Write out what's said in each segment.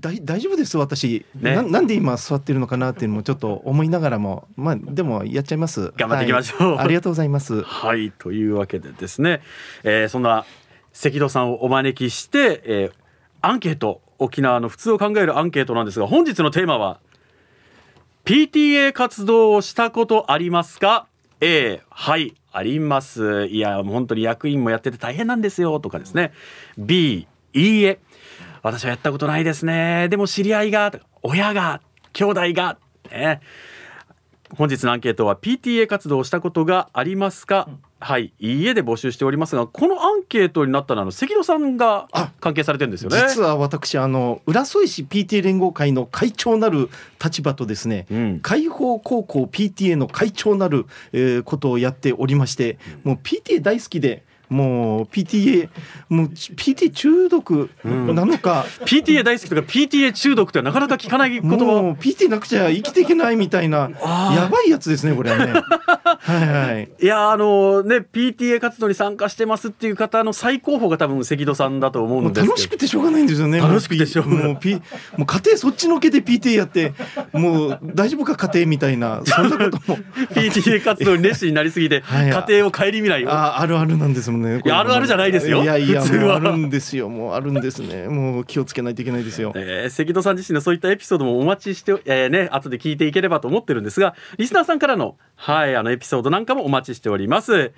大丈夫です私、ね、なんで今座ってるのかなっていうのもちょっと思いながらも、まあ、でもやっちゃいます。頑張っていきましょう、はい、ありがとうございます、はい、というわけでですね、そんな関戸さんをお招きして、アンケート、沖縄の普通を考えるアンケートなんですが、本日のテーマは PTA 活動をしたことありますか？ A、はいあります、いや本当に役員もやってて大変なんですよとかですね、 B、いいえ私はやったことないですね、でも知り合いが、親が、兄弟が、ね、本日のアンケートは PTA 活動をしたことがありますか、うん、はいいいえで募集しておりますが、このアンケートになったのは関戸さんが関係されてるんですよね。実は私浦添市 PTA 連合会の会長なる立場とですね、うん、開放高校 PTA の会長なる、ことをやっておりまして、もう PTA 大好きで、もう PTA 中毒なのか、うん、PTA 大好きとか PTA 中毒ってなかなか聞かない言葉、もう PTA なくちゃ生きていけないみたいなやばいやつですねこれはねはい、はい、いやね PTA 活動に参加してますっていう方の最高峰が多分関戸さんだと思うんですけど、楽しくてしょうがないんですよね。楽しくてしょうがない、もう家庭そっちのけで PTA やって、もう大丈夫か家庭みたいな、そんなこともPTA 活動に熱心になりすぎて家庭を顧みないよ、あるあるなんですもんね。いやあるあるじゃないですよ。いやいや、普通はもうあるんですよ。もうあるんですね。もう気をつけないといけないですよ。関戸さん自身のそういったエピソードもお待ちして、ね、後で聞いていければと思ってるんですが、リスナーさんからの、はい、エピソードなんかもお待ちしております。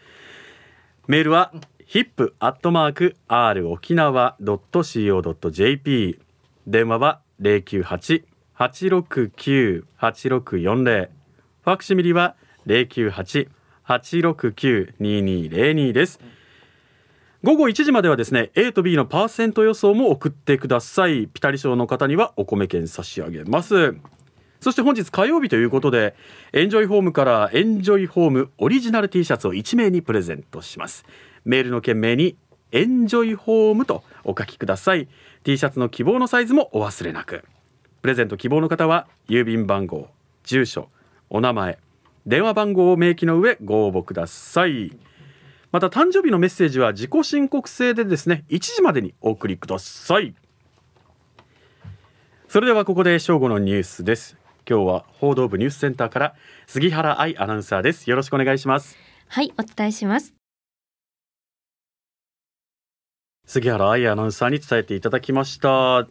メールは hip@r-okinawa.co.jp、 電話は 098-869-8640、 ファクシミリは 098-869-2202 です。午後1時まではですね A と B のパーセント予想も送ってください。ピタリ賞の方にはお米券差し上げます。そして本日火曜日ということで、エンジョイホームからエンジョイホームオリジナル T シャツを1名にプレゼントします。メールの件名にエンジョイホームとお書きください。 T シャツの希望のサイズもお忘れなく。プレゼント希望の方は郵便番号、住所、お名前、電話番号を明記の上ご応募ください。また誕生日のメッセージは自己申告制でですね、1時までにお送りください。それではここで正午のニュースです。今日は報道部ニュースセンターから杉原愛アナウンサーです。よろしくお願いします。はい、お伝えします。杉原愛アナウンサーに伝えていただきました。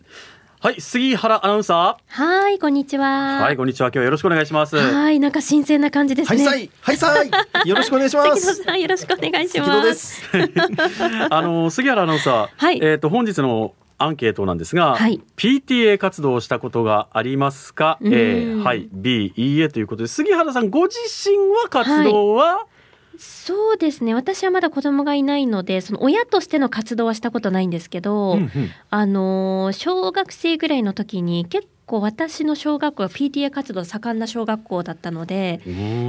はい、杉原アナウンサー。はい、こんにちは。はい、こんにちは。今日はよろしくお願いします。はい、なんか新鮮な感じですね。はいさい、はい、よろしくお願いします。関戸さんよろしくお願いします。関戸です杉原アナウンサー、はい、本日のアンケートなんですが、はい、PTA 活動をしたことがありますか、はい、B、いいえということで、杉原さんご自身は活動は、はい、そうですね、私はまだ子供がいないので、その親としての活動はしたことないんですけど、うんうん、小学生ぐらいの時に結構私の小学校は PTA 活動盛んな小学校だったので、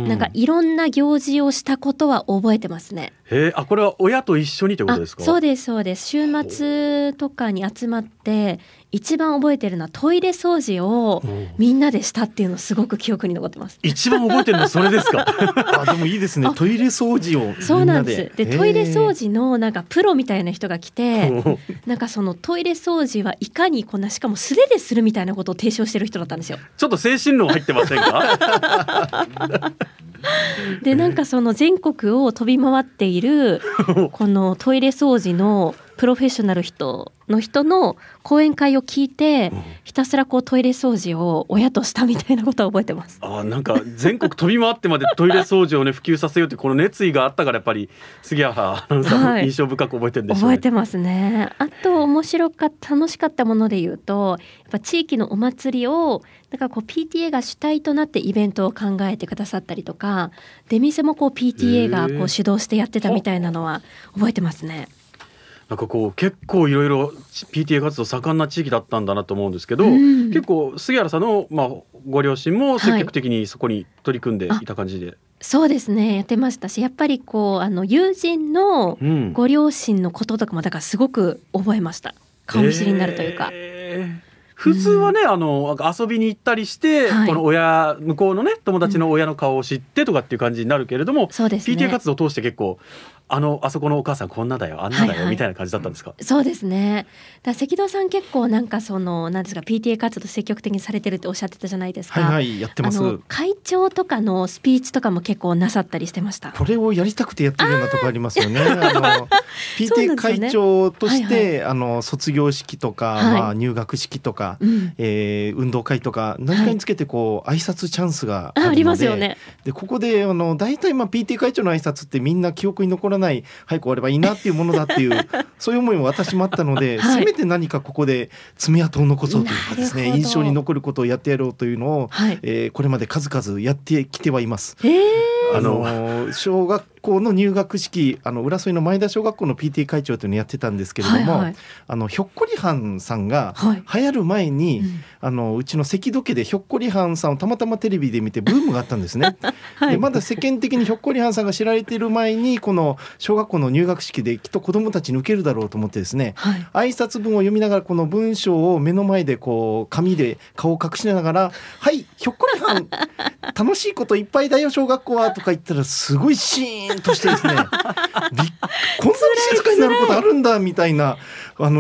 なんかいろんな行事をしたことは覚えてますね。へえ、あ、これは親と一緒にということですか？そうですそうです。週末とかに集まって、一番覚えてるのはトイレ掃除をみんなでしたっていうのすごく記憶に残ってます。一番覚えてるのはそれですかあ、でもいいですね、トイレ掃除をみんなで。そうなんです。でトイレ掃除のなんかプロみたいな人が来て、なんかそのトイレ掃除はいかにこんな、しかも素手でするみたいなことを提唱してる人だったんですよ。ちょっと精神論入ってませんかでなんかその全国を飛び回っているこのトイレ掃除のプロフェッショナル人の講演会を聞いて、ひたすらこうトイレ掃除を親としたみたいなことは覚えてます。あ、なんか全国飛び回ってまでトイレ掃除を、ね、普及させようというこの熱意があったから、やっぱり杉原アナウンサーも印象深く覚えてるんでしょうね、はい、覚えてますね。あと面白かった楽しかったもので言うと、やっぱ地域のお祭りをなんかこう PTA が主体となってイベントを考えてくださったりとか、出店もこう PTA がこう主導してやってたみたいなのは覚えてますね。なんかこう結構いろいろ PTA 活動盛んな地域だったんだなと思うんですけど、うん、結構杉原さんの、まあ、ご両親も積極的にそこに取り組んでいた感じで、はい、そうですね、やってましたし、やっぱりこう友人のご両親のこととかもだからすごく覚えました。顔見知りになるというか、普通はね、遊びに行ったりして、はい、この親向こうのね友達の親の顔を知ってとかっていう感じになるけれども、そうですね、PTA 活動を通して結構あそこのお母さんこんなだよあんなだよ、はいはい、みたいな感じだったんですか？そうですね。だから関戸さん結構なんかそのなんですか PTA 活動積極的にされてるっておっしゃってたじゃないですか。はいはいやってます。会長とかのスピーチとかも結構なさったりしてました。これをやりたくてやってるようなとこありますよね。PTA 会長として、ねはいはい、卒業式とか、はいまあ、入学式とか、うん運動会とか何かにつけてこう、はい、挨拶チャンスがあるので、ありますよね。でここで大体、まあ、PTA 会長の挨拶ってみんな記憶に残らない早く終わればいいなっていうものだっていうそういう思いも私もあったので、はい、せめて何かここで爪痕を残そうというかですね印象に残ることをやってやろうというのを、はいこれまで数々やってきてはいます。小学校の入学式浦添の前田小学校の PTA 会長というのをやってたんですけれども、はいはい、ひょっこりはんさんが流行る前に、はいうん、うちの関戸家でひょっこりはんさんをたまたまテレビで見てブームがあったんですね、はい、でまだ世間的にひょっこりはんさんが知られている前にこの小学校の入学式できっと子どもたちに受けるだろうと思ってですね、はい、挨拶文を読みながらこの文章を目の前でこう紙で顔を隠しながらはいひょっこりはん楽しいこといっぱいだよ小学校はとか言ったらすごいシーンとしてですねこんなに静かになることあるんだみたいな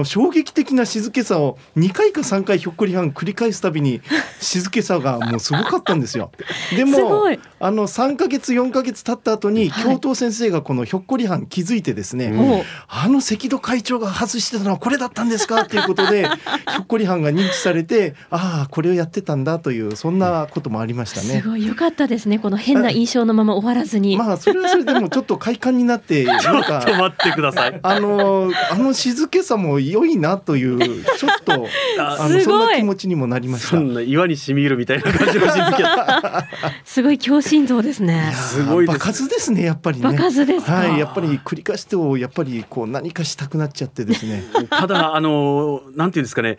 衝撃的な静けさを2回か3回ひょっこりはん繰り返すたびに静けさがもうすごかったんですよ。でも3ヶ月4ヶ月経った後に教頭先生がこのひょっこりはん気づいてですね、はい、関戸会長が外してたのはこれだったんですかということでひょっこりはんが認知されてああこれをやってたんだというそんなこともありましたね。すごい良かったですねこの変な印象のまま終わらずに、まあ、それはそれでもちょっと快感になってなんかちょっと待ってください静けさも良いなというちょっとそんな気持ちにもなりました。そんな岩に染み入るみたいな感じの静けさすごい強心臓ですね。すごいですね。場数ですねやっぱりね。場数ですか、はい、やっぱり繰り返してをやっぱりこう何かしたくなっちゃってですねただなんていうんですかね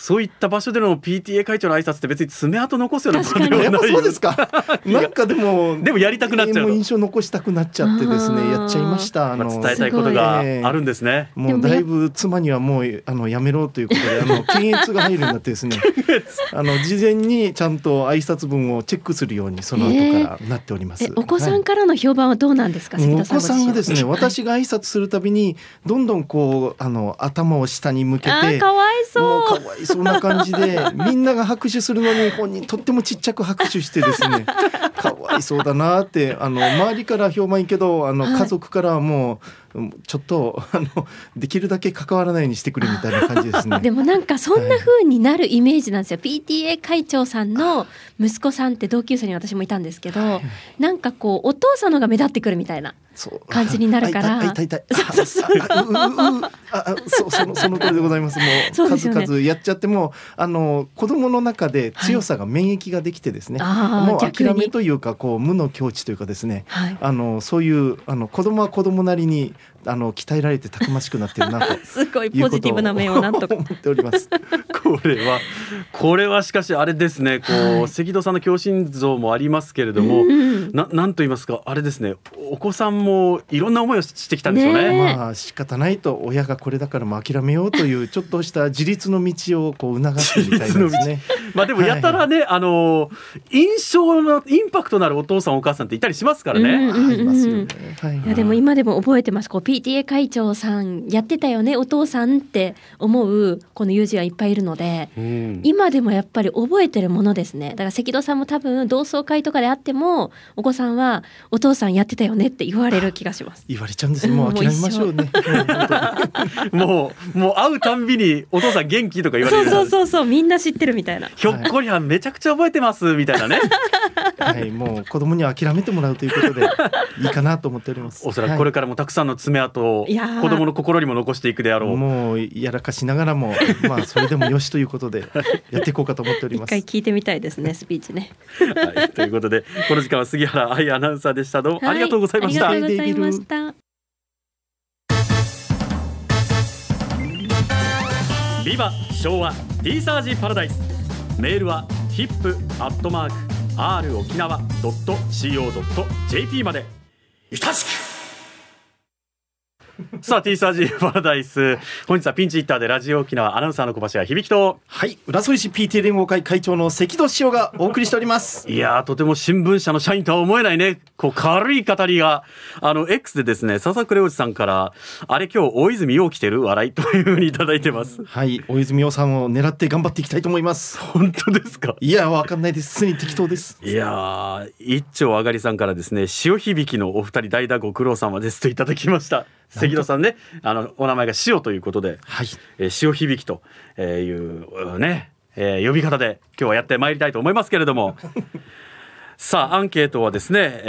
そういった場所での PTA 会長の挨拶って別に爪痕残すようなことではない。そうですかなんかでもやりたくなっちゃうもう印象残したくなっちゃってですねやっちゃいました。伝えたいことがあるんですね。もうだいぶ妻にはもうやめろということで検閲が入るようになってですね事前にちゃんと挨拶文をチェックするようにその後からなっております。お子さんからの評判はどうなんですか、はい、関戸さんお子さんがですね私が挨拶するたびにどんどんこう頭を下に向けてかわいそうかわいそうそんな感じでみんなが拍手するのに本人とってもちっちゃく拍手してですねかわいそうだなって周りから評判いいけどはい、家族からはもうちょっとできるだけ関わらないようにしてくれみたいな感じですねでもなんかそんな風になるイメージなんですよ、はい、PTA 会長さんの息子さんって同級生に私もいたんですけど、はい、なんかこうお父さんのが目立ってくるみたいな感じになるからその通りでございます。もう数々やっちゃっても子供の中で強さが免疫ができてですね、はい、もう諦めというかこう無の境地というかですね、はい、そういう子供は子供なりに鍛えられてたくましくなってるなとすごいポジティブな面をなんとか思っておりますこれはしかしあれですねこう、はい、関戸さんの強心臓もありますけれども、うん、なんと言いますかあれですねお子さんもいろんな思いをしてきたんでしょうね。まあ仕方ないと親がこれだからも諦めようというちょっとした自立の道をこう促すみたいですねまあでもやたらね、はい、印象のインパクトのあるお父さんお母さんっていたりしますからね。いやでも今でも覚えてますこうPTA 会長さんやってたよねお父さんって思うこの友人はいっぱいいるので、うん、今でもやっぱり覚えてるものですね。だから関戸さんも多分同窓会とかであってもお子さんはお父さんやってたよねって言われる気がします。言われちゃうんですよ。もう諦めましょうねもう会うたんびにお父さん元気とか言われるそうみんな知ってるみたいなひょっこりはんめちゃくちゃ覚えてますみたいなねはい、もう子供には諦めてもらうということでいいかなと思っております。おそらくこれからもたくさんの爪痕を子供の心にも残していくであろう。もうやらかしながらも、まあ、それでもよしということでやっていこうかと思っております一回聞いてみたいですねスピーチね、はい、ということでこの時間は杉原愛アナウンサーでした。どうも、はい、ありがとうございました。ありがとうございました。ビバ昭和ティーサージパラダイスメールは hip@r-okinawa.co.jp までいたしく。さあ T サージパラダイス本日はピンチヒッターでラジオ沖縄アナウンサーの小橋が響と、はい、浦添市 PT 連合会会長の関戸志夫がお送りしております。いやとても新聞社の社員とは思えないねこう軽い語りがX でですね、笹倉おじさんからあれ今日大泉洋来てる笑いというふうにいただいてます。はい、大泉洋さんを狙って頑張っていきたいと思います。本当ですか？いや分かんないです、常に適当です。いや、一丁あがりさんからですね、塩響きのお二人代打ご苦労様ですといただきました。関戸さんね、お名前が塩ということで、はい、塩響きというね、呼び方で今日はやってまいりたいと思いますけれどもさあアンケートはですね、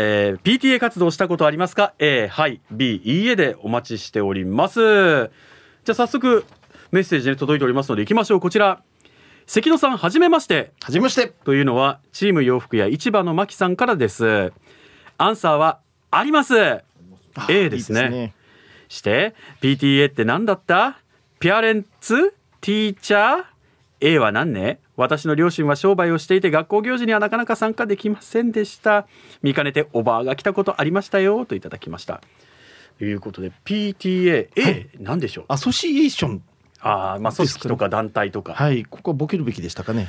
PTA 活動したことありますか？ A、はい、B、いいえでお待ちしております。じゃあ早速メッセージに届いておりますのでいきましょう。こちら、関戸さんはじめまして。はじめましてというのはチーム洋服や市場の牧さんからです。アンサーはあります。 A ですね。いいですね。して PTA って何だった？ピアレンツティーチャー A は何ね？私の両親は商売をしていて学校行事にはなかなか参加できませんでした。見かねておばあが来たことありましたよといただきました。ということで PTA A 何でしょう？アソシエーション。ああ、まあ組織とか団体とか。はい、ここはボケるべきでしたかね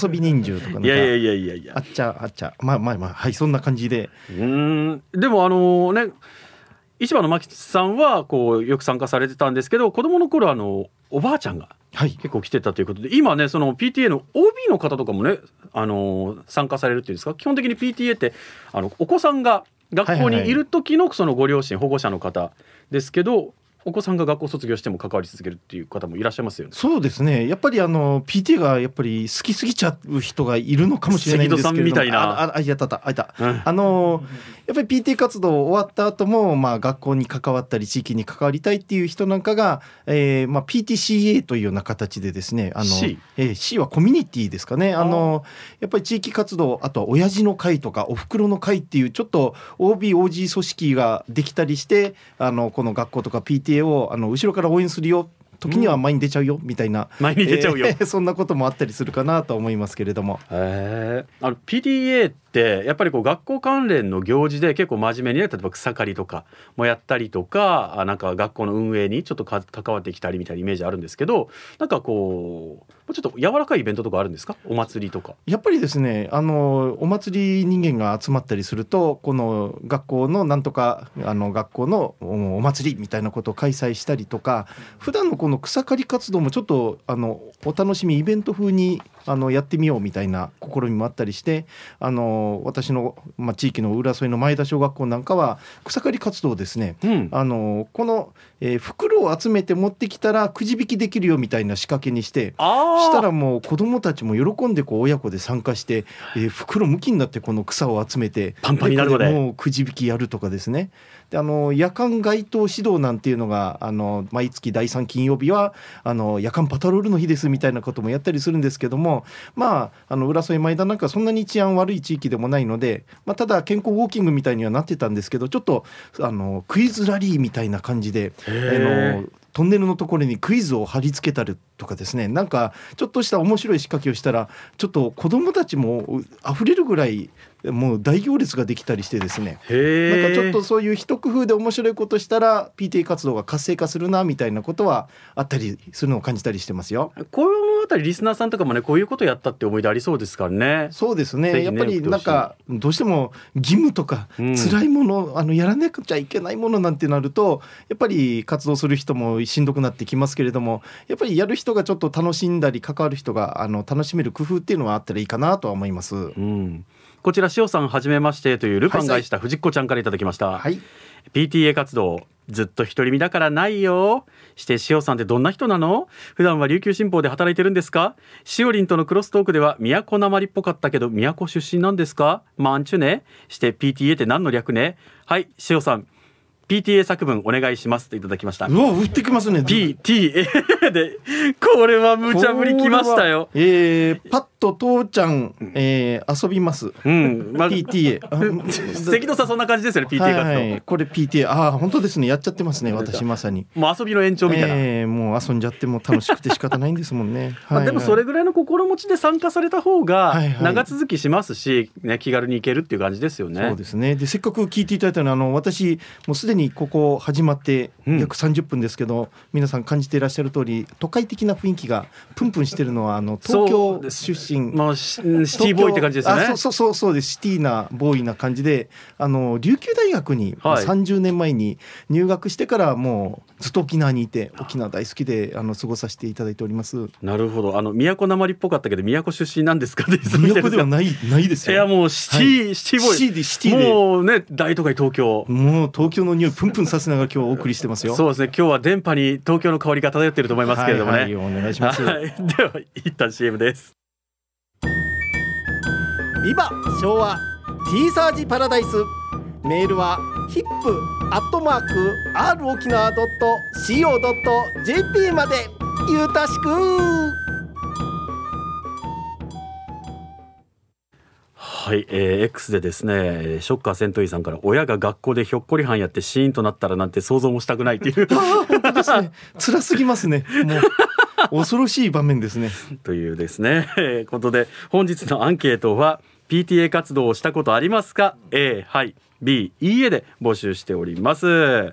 遊び人獣とかね。いやいやいやいやいや、あっちゃあっちゃ、まあまあまあ、はい、そんな感じで。でもね、市場の牧さんはこうよく参加されてたんですけど、子どもの頃おばあちゃんが結構来てたということで、はい、今ねその PTA の OB の方とかもね参加されるっていうんですか。基本的に PTA ってお子さんが学校にいる時のそのご両親、はいはいはい、保護者の方ですけど、お子さんが学校卒業しても関わり続けるっていう方もいらっしゃいますよね。そうですね、やっぱりPTA がやっぱり好きすぎちゃう人がいるのかもしれないんですけれども、関戸さんみたいなあいた、うん、やっぱり PTA 活動終わった後も、まあ、学校に関わったり地域に関わりたいっていう人なんかが、まあ、PTCA というような形でですね、C？C はコミュニティですかね。やっぱり地域活動、あとは親父の会とかお袋の会っていうちょっと OB/OG 組織ができたりして、この学校とか PTAを後ろから応援するよ、時には前に出ちゃうよみたいな、前に出ちゃうよ、そんなこともあったりするかなと思いますけれども。PTA ってやっぱりこう学校関連の行事で結構真面目にね、例えば草刈りとかもやったりとか、なんか学校の運営にちょっと関わってきたりみたいなイメージあるんですけど、なんかこうちょっと柔らかいイベントとかあるんですか？お祭りとか。やっぱりですね、お祭り人間が集まったりすると、この学校のなんとか学校のお祭りみたいなことを開催したりとか、普段のこの草刈り活動もちょっとお楽しみイベント風にやってみようみたいな試みもあったりして、私の、まあ、地域の浦添の前田小学校なんかは草刈り活動ですね、うん、この、袋を集めて持ってきたらくじ引きできるよみたいな仕掛けにして、したらもう子どもたちも喜んでこう親子で参加して、袋向きになってこの草を集めてパンパンになるのでもうくじ引きやるとかですね。で夜間街頭指導なんていうのが毎月第3金曜日は夜間パトロールの日ですみたいなこともやったりするんですけども、まあ、浦添前田なんかそんなに治安悪い地域でもないので、まあ、ただ健康ウォーキングみたいにはなってたんですけど、ちょっとクイズラリーみたいな感じでトンネルのところにクイズを貼り付けたりとかですね、なんかちょっとした面白い仕掛けをしたらちょっと子どもたちも溢れるぐらいもう大行列ができたりしてですね、なんかちょっとそういう一工夫で面白いことしたら PTA 活動が活性化するなみたいなことはあったりするのを感じたりしてますよ。このあたりリスナーさんとかもね、こういうことやったって思い出ありそうですからね。そうです ね、やっぱりなんかどうしても義務とか辛いもの、うん、やらなくちゃいけないものなんてなるとやっぱり活動する人もしんどくなってきますけれども、やっぱりやる人がちょっと楽しんだり関わる人が楽しめる工夫っていうのはあったらいいかなとは思います、うん、こちら塩さんはじめましてというルパンが愛した藤子ちゃんからいただきました、はい、PTA 活動ずっと独り身だからないよ。して塩さんってどんな人なの？普段は琉球新報で働いてるんですか？しおりんとのクロストークでは都なまりっぽかったけど都出身なんですか？まんちゅね。して PTA って何の略ね？はい塩さんPTA 作文お願いしますといただきました。うわ売ってきますね PTA で。これは無茶ぶりきましたよ、パッと父ちゃん、遊びます、うんまあ、PTA 関戸さんそんな感じですよね PTA 活動、はいはい、これ PTA あ本当ですねやっちゃってますね。私まさにもう遊びの延長みたいな、もう遊んじゃっても楽しくて仕方ないんですもんね、はいはいまあ、でもそれぐらいの心持ちで参加された方が長続きしますし、ね、気軽に行けるっていう感じですよね。そうですね。でせっかく聞いていただいたのは私もうすでにここ始まって約30分ですけど、うん、皆さん感じていらっしゃる通り都会的な雰囲気がプンプンしてるのは東京出人、まあ、シティボーイって感じですよね。あ、そうです。シティなボーイな感じで、琉球大学に30年前に入学してからもうずっと沖縄にいて、沖縄大好きで過ごさせていただいております。なるほど。都なまりっぽかったけど都出身なんですかね。都ではないですよ。いやもうシティでもうね、大都会東京、もう東京の匂いプンプンさせながら今日はお送りしてますよ。そうですね、今日は電波に東京の香りが漂っていると思いますけれどもね。はい、お願いします。はい、では一旦 CM です。ビバ昭和ティーサージパラダイス。メールは hip@rokinawa.co.jp まで。ゆたしくん。はい、X でですね、ショッカーセントイさんから、親が学校でひょっこりはんやってシーンとなったらなんて想像もしたくないっていう。本当ですね。辛すぎますね。もう恐ろしい場面ですね。というですね、ことで本日のアンケートは PTA 活動をしたことありますか？ A、はい、B、いいえで募集しております。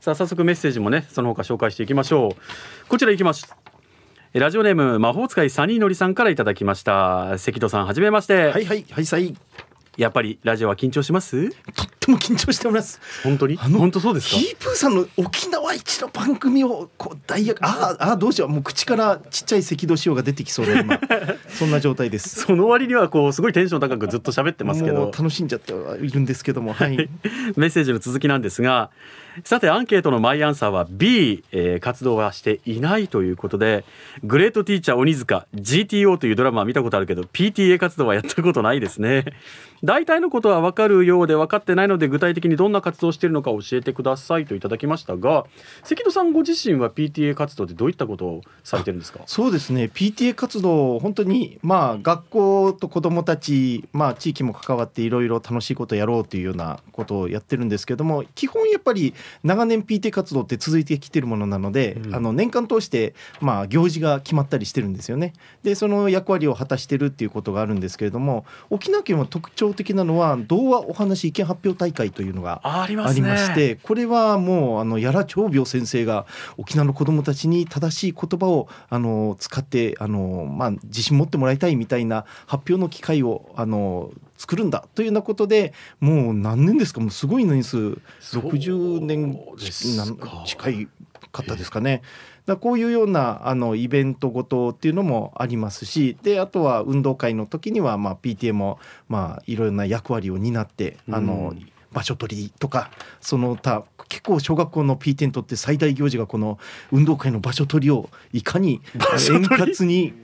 さあ早速メッセージもね、その他紹介していきましょう。こちらいきます。ラジオネーム魔法使いサニーのりさんからいただきました。関戸さん、はじめまして。はいはいはい、さい。やっぱりラジオは緊張します？とっても緊張しております。本当に本当そうですか？ヒープーさんの沖縄一の番組をこう大役、どうしよう、もう口からちっちゃい赤道塩が出てきそうな今そんな状態です。その割にはこうすごいテンション高くずっと喋ってますけど、もう楽しんじゃってはいるんですけども、はい、メッセージの続きなんですが、さてアンケートのマイアンサーは B、活動はしていないということで、グレートティーチャー鬼塚 GTO というドラマは見たことあるけど PTA 活動はやったことないですね。大体のことは分かるようで分かってないので、具体的にどんな活動をしているのか教えてくださいといただきましたが、関戸さんご自身は PTA 活動でどういったことをされてるんですか？そうですね、 PTA 活動本当に、学校と子どもたち、地域も関わっていろいろ楽しいことをやろうというようなことをやってるんですけども、基本やっぱり長年 PTA 活動って続いてきてるものなので、年間通して行事が決まったりしてるんですよね。でその役割を果たしてるっていうことがあるんですけれども、沖縄県は特徴的なのは童話お話意見発表大会というのがありまして、これはもう屋良朝苗先生が沖縄の子どもたちに正しい言葉を使って自信持ってもらいたいみたいな発表の機会を作るんだというようなことで、もう何年ですか、もうすごい年数、60年近い方ですかね。だこういうようなイベントごとっていうのもありますし、であとは運動会の時にはPTA もいろいろな役割を担って場所取りとか、その他結構小学校の PTA にとって最大行事がこの運動会の場所取りをいかに円滑に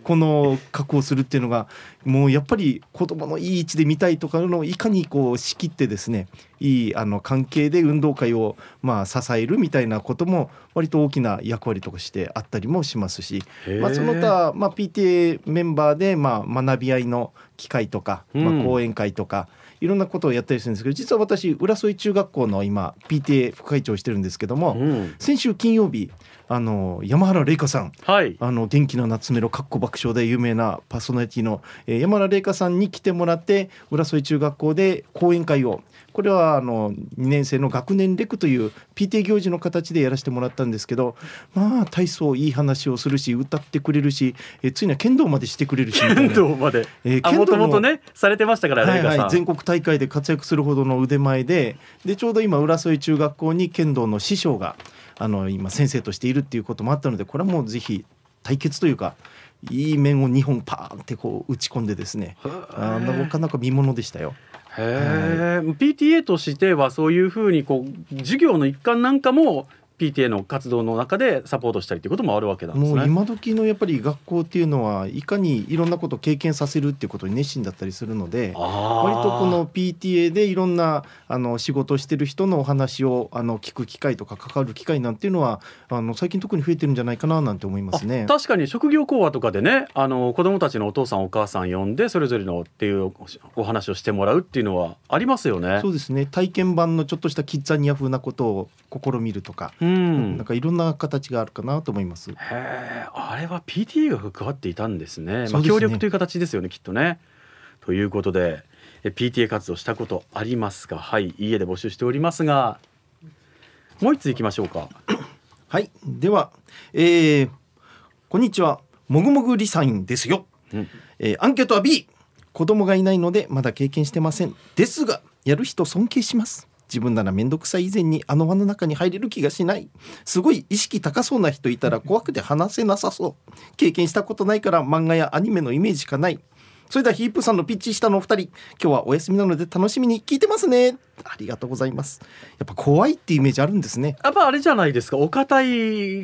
確保するっていうのが、もうやっぱり子どものいい位置で見たいとかのをいかにこう仕切ってですね、いい関係で運動会を支えるみたいなことも割と大きな役割とかしてあったりもしますし、その他PTA メンバーで学び合いの機会とか講演会とかいろんなことをやったりするんですけど、実は私浦添中学校の今 PTA 副会長をしてるんですけども、先週金曜日山原玲香さん、はい、元気な夏メロかっこ爆笑で有名なパーソナリティの、山原玲香さんに来てもらって浦添中学校で講演会を、これは2年生の学年レクという PTA 行事の形でやらせてもらったんですけど、体操いい話をするし歌ってくれるし、ついには剣道までしてくれるし、剣道まで、もともとねされてましたから、玲香さん、はいはい、全国大会で活躍するほどの腕前で、でちょうど今浦添中学校に剣道の師匠が今先生としているっていうこともあったので、これはもうぜひ対決というかいい面を2本パーンってこう打ち込んでですね、なかなか見ものでしたよ。PTA としてはそういうふうにこう授業の一環なんかもPTA の活動の中でサポートしたりということもあるわけなんですね。もう今時のやっぱり学校っていうのはいかにいろんなことを経験させるっていうことに熱心だったりするので、割とこの PTA でいろんな仕事をしてる人のお話を聞く機会とか関わる機会なんていうのは最近特に増えてるんじゃないかななんて思いますね。確かに職業講話とかでね、子どもたちのお父さんお母さん呼んでそれぞれのっていうお話をしてもらうっていうのはありますよね。そうですね、体験版のちょっとしたキッザニア風なことを試みるとか、なんかいろんな形があるかなと思います。あれは PTA が関わっていたんですね。協力という形ですよね、きっとね。ということで PTA 活動したことありますか？はい、いいえで募集しておりますが、もう一ついきましょうか。はい、では、こんにちは、もぐもぐリサインですよ。うんアンケートは B、 子供がいないのでまだ経験してません。ですがやる人尊敬します。自分ならめんどくさい以前にあの輪の中に入れる気がしない。すごい意識高そうな人いたら怖くて話せなさそう。経験したことないから漫画やアニメのイメージしかない。それではヒープさんのピッチ下のお二人、今日はお休みなので楽しみに聞いてますね。ありがとうございます。やっぱ怖いってイメージあるんですね。やっぱあれじゃないですか、お堅い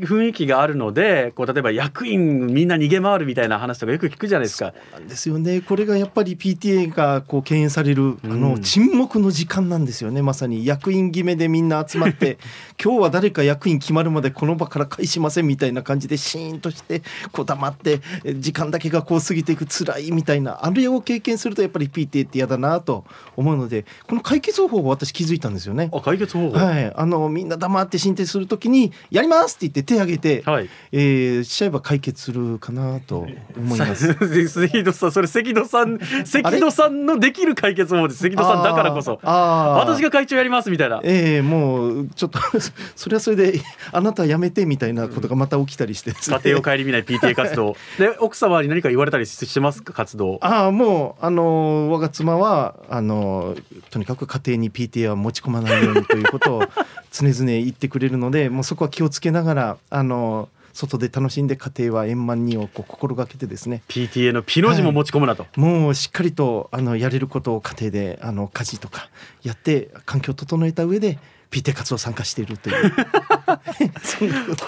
雰囲気があるので、こう例えば役員みんな逃げ回るみたいな話とかよく聞くじゃないですか。そうなんですよね。これがやっぱり PTA がこう敬遠される沈黙の時間なんですよね。まさに役員決めでみんな集まって今日は誰か役員決まるまでこの場から返しませんみたいな感じでシーンとしてこう黙って時間だけがこう過ぎていく、辛いみたいなあれを経験するとやっぱり PTA って嫌だなと思うので、この解決方法を私気づいたんですよね。あ、解決方法、はい、みんな黙って進展するときにやりますって言って手を挙げて、はいしちゃえば解決するかなと思います。関戸さん、それ関戸さんのできる解決法です。関戸さんだからこそ私が会長やりますみたいな、もうちょっとそれはそれであなたはやめてみたいなことがまた起きたりして、ねうん、家庭を顧みない PTA 活動で奥様に何か言われたりしますか？活動もう我が妻はとにかく家庭に PTA は持ち込まないようにということを常々言ってくれるのでもうそこは気をつけながら外で楽しんで家庭は円満にをこう心がけてですね、 PTA のピの字も持ち込むなと、はい、もうしっかりとやれることを家庭で家事とかやって環境を整えた上で PTA 活動参加しているというそんなこと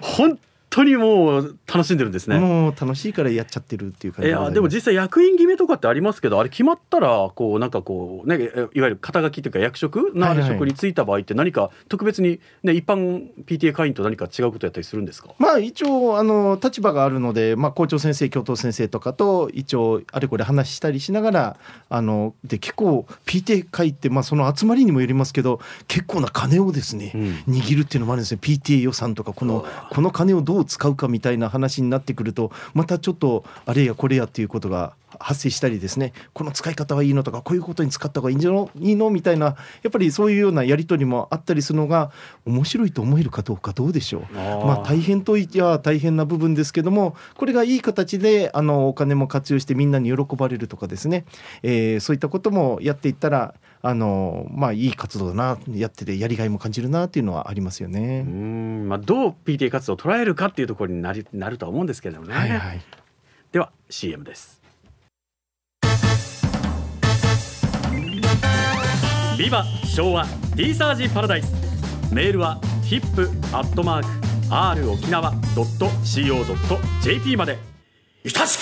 本当にもう楽しんでるんですね。もう楽しいからやっちゃってるっていう感じ。いやでも実際役員決めとかってありますけど、あれ決まったらこうなんかこうね、いわゆる肩書きというか役職のある職に就いた場合って何か特別にね、一般 PTA 会員と何か違うことやったりするんですか？まあ一応立場があるので、まあ校長先生、教頭先生とかと一応あれこれ話したりしながらで結構 PTA 会ってまあその集まりにもよりますけど結構な金をですね、うん、握るっていうのもあるんですね。 PTA 予算とかこの金をどう使うかみたいな話になってくるとまたちょっとあれやこれやっていうことが発生したりですね、この使い方はいいのとかこういうことに使った方がいいのみたいな、やっぱりそういうようなやり取りもあったりするのが面白いと思えるかどうかどうでしょう。まあ大変といえば大変な部分ですけども、これがいい形でお金も活用してみんなに喜ばれるとかですね、そういったこともやっていったらまあいい活動だな、やっててやりがいも感じるなっていうのはありますよね。まあ、どう PTA 活動を捉えるかっていうところになるとは思うんですけどね、はいはい、では CM です。ビバ昭和ティーサージパラダイス、メールは hip@rokinawa.co.jp まで。いたしく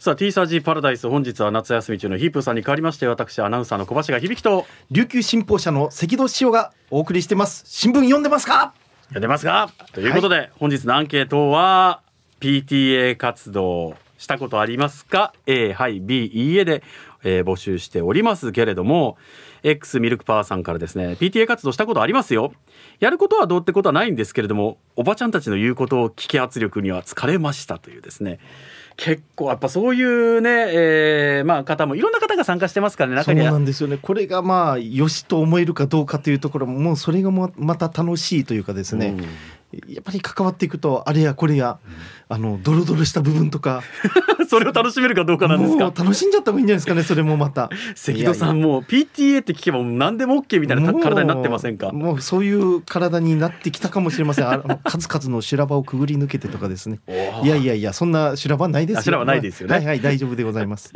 さあ、 T サージパラダイス、本日は夏休み中のヒープーさんに代わりまして、私アナウンサーの小橋が響と琉球新報社の関戸潮がお送りしてます。新聞読んでますか？読んでますかということで、はい、本日のアンケートは PTA 活動したことありますか？ A、はい、B、いいえで、募集しておりますけれども、 X ミルクパーさんからですね、 PTA 活動したことありますよ。やることはどうってことはないんですけれども、おばちゃんたちの言うことを聞き圧力には疲れましたというですね、結構やっぱそういうね、まあ方もいろんな方が参加してますからね、中には。そうなんですよね。これがまあよしと思えるかどうかというところも、もうそれがまた楽しいというかですね、うん、やっぱり関わっていくとあれやこれや、うん、ドロドロした部分とかそれを楽しめるかどうかなんですか。もう楽しんじゃった方がいいんじゃないですかね。それもまた関戸さん、いやいやもう PTA って聞けば何でも OK みたいな体になってませんか？もうそういう体になってきたかもしれません。数々の修羅場をくぐり抜けてとかですね、いやいやいや、そんな修羅場ないですよ。修羅場ないですよね、はいはい、大丈夫でございます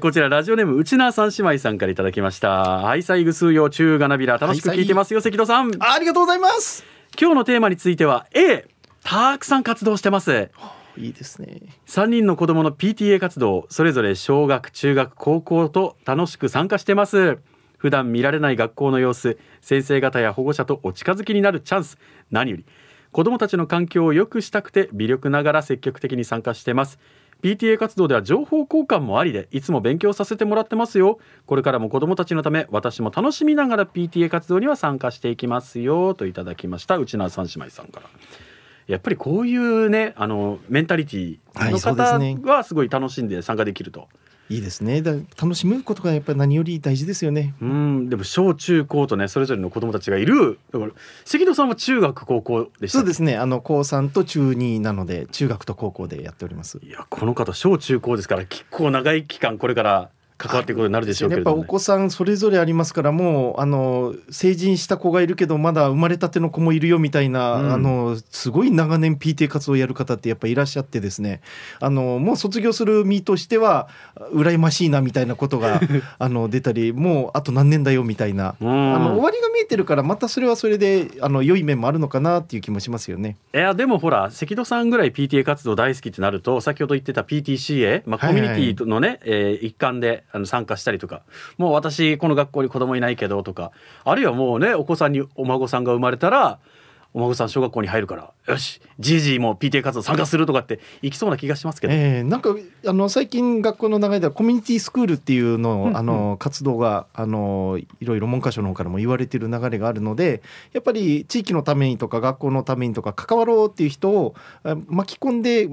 こちらラジオネームうちな三姉妹さんからいただきました。愛妻ぐ数用中がなびら、楽しく聞いてますよ関戸さん、ありがとうございます。今日のテーマについては A、 たくさん活動してます。いいですね。3人の子どもの PTA 活動、それぞれ小学、中学、高校と楽しく参加してます。普段見られない学校の様子、先生方や保護者とお近づきになるチャンス、何より子どもたちの環境を良くしたくて微力ながら積極的に参加してます。 PTA 活動では情報交換もありで、いつも勉強させてもらってますよ。これからも子どもたちのため私も楽しみながら PTA 活動には参加していきますよといただきました。うちな三姉妹さんから、やっぱりこういうねメンタリティの方はすごい楽しんで参加できると、はい、いいですね。だ楽しむことがやっぱり何より大事ですよね。うん、でも小中高とねそれぞれの子どもたちがいる。だから関戸さんは中学高校でした。そうですね、高3と中2なので中学と高校でやっております。いや、この方小中高ですから結構長い期間これから関わっていくことになるでしょうけれども、ね、やっぱお子さんそれぞれありますから、もう成人した子がいるけどまだ生まれたての子もいるよみたいな、うん、すごい長年 PTA 活動をやる方ってやっぱいらっしゃってですね、もう卒業する身としては羨ましいなみたいなことが出たり、もうあと何年だよみたいな、うん、終わりが見えてるからまたそれはそれで良い面もあるのかなっていう気もしますよね。いや、でもほら関戸さんぐらい PTA 活動大好きってなると、先ほど言ってた PTCA、コミュニティのね、一環で参加したりとか、もう私この学校に子供いないけどとか、あるいはもうねお子さんにお孫さんが生まれたら、お孫さん小学校に入るからよしじいじも PTA 活動参加するとかっていきそうな気がしますけど、なんか最近学校の流れではコミュニティスクールっていうのを、活動がいろいろ文科省の方からも言われてる流れがあるので、やっぱり地域のためにとか学校のためにとか関わろうっていう人を巻き込んで、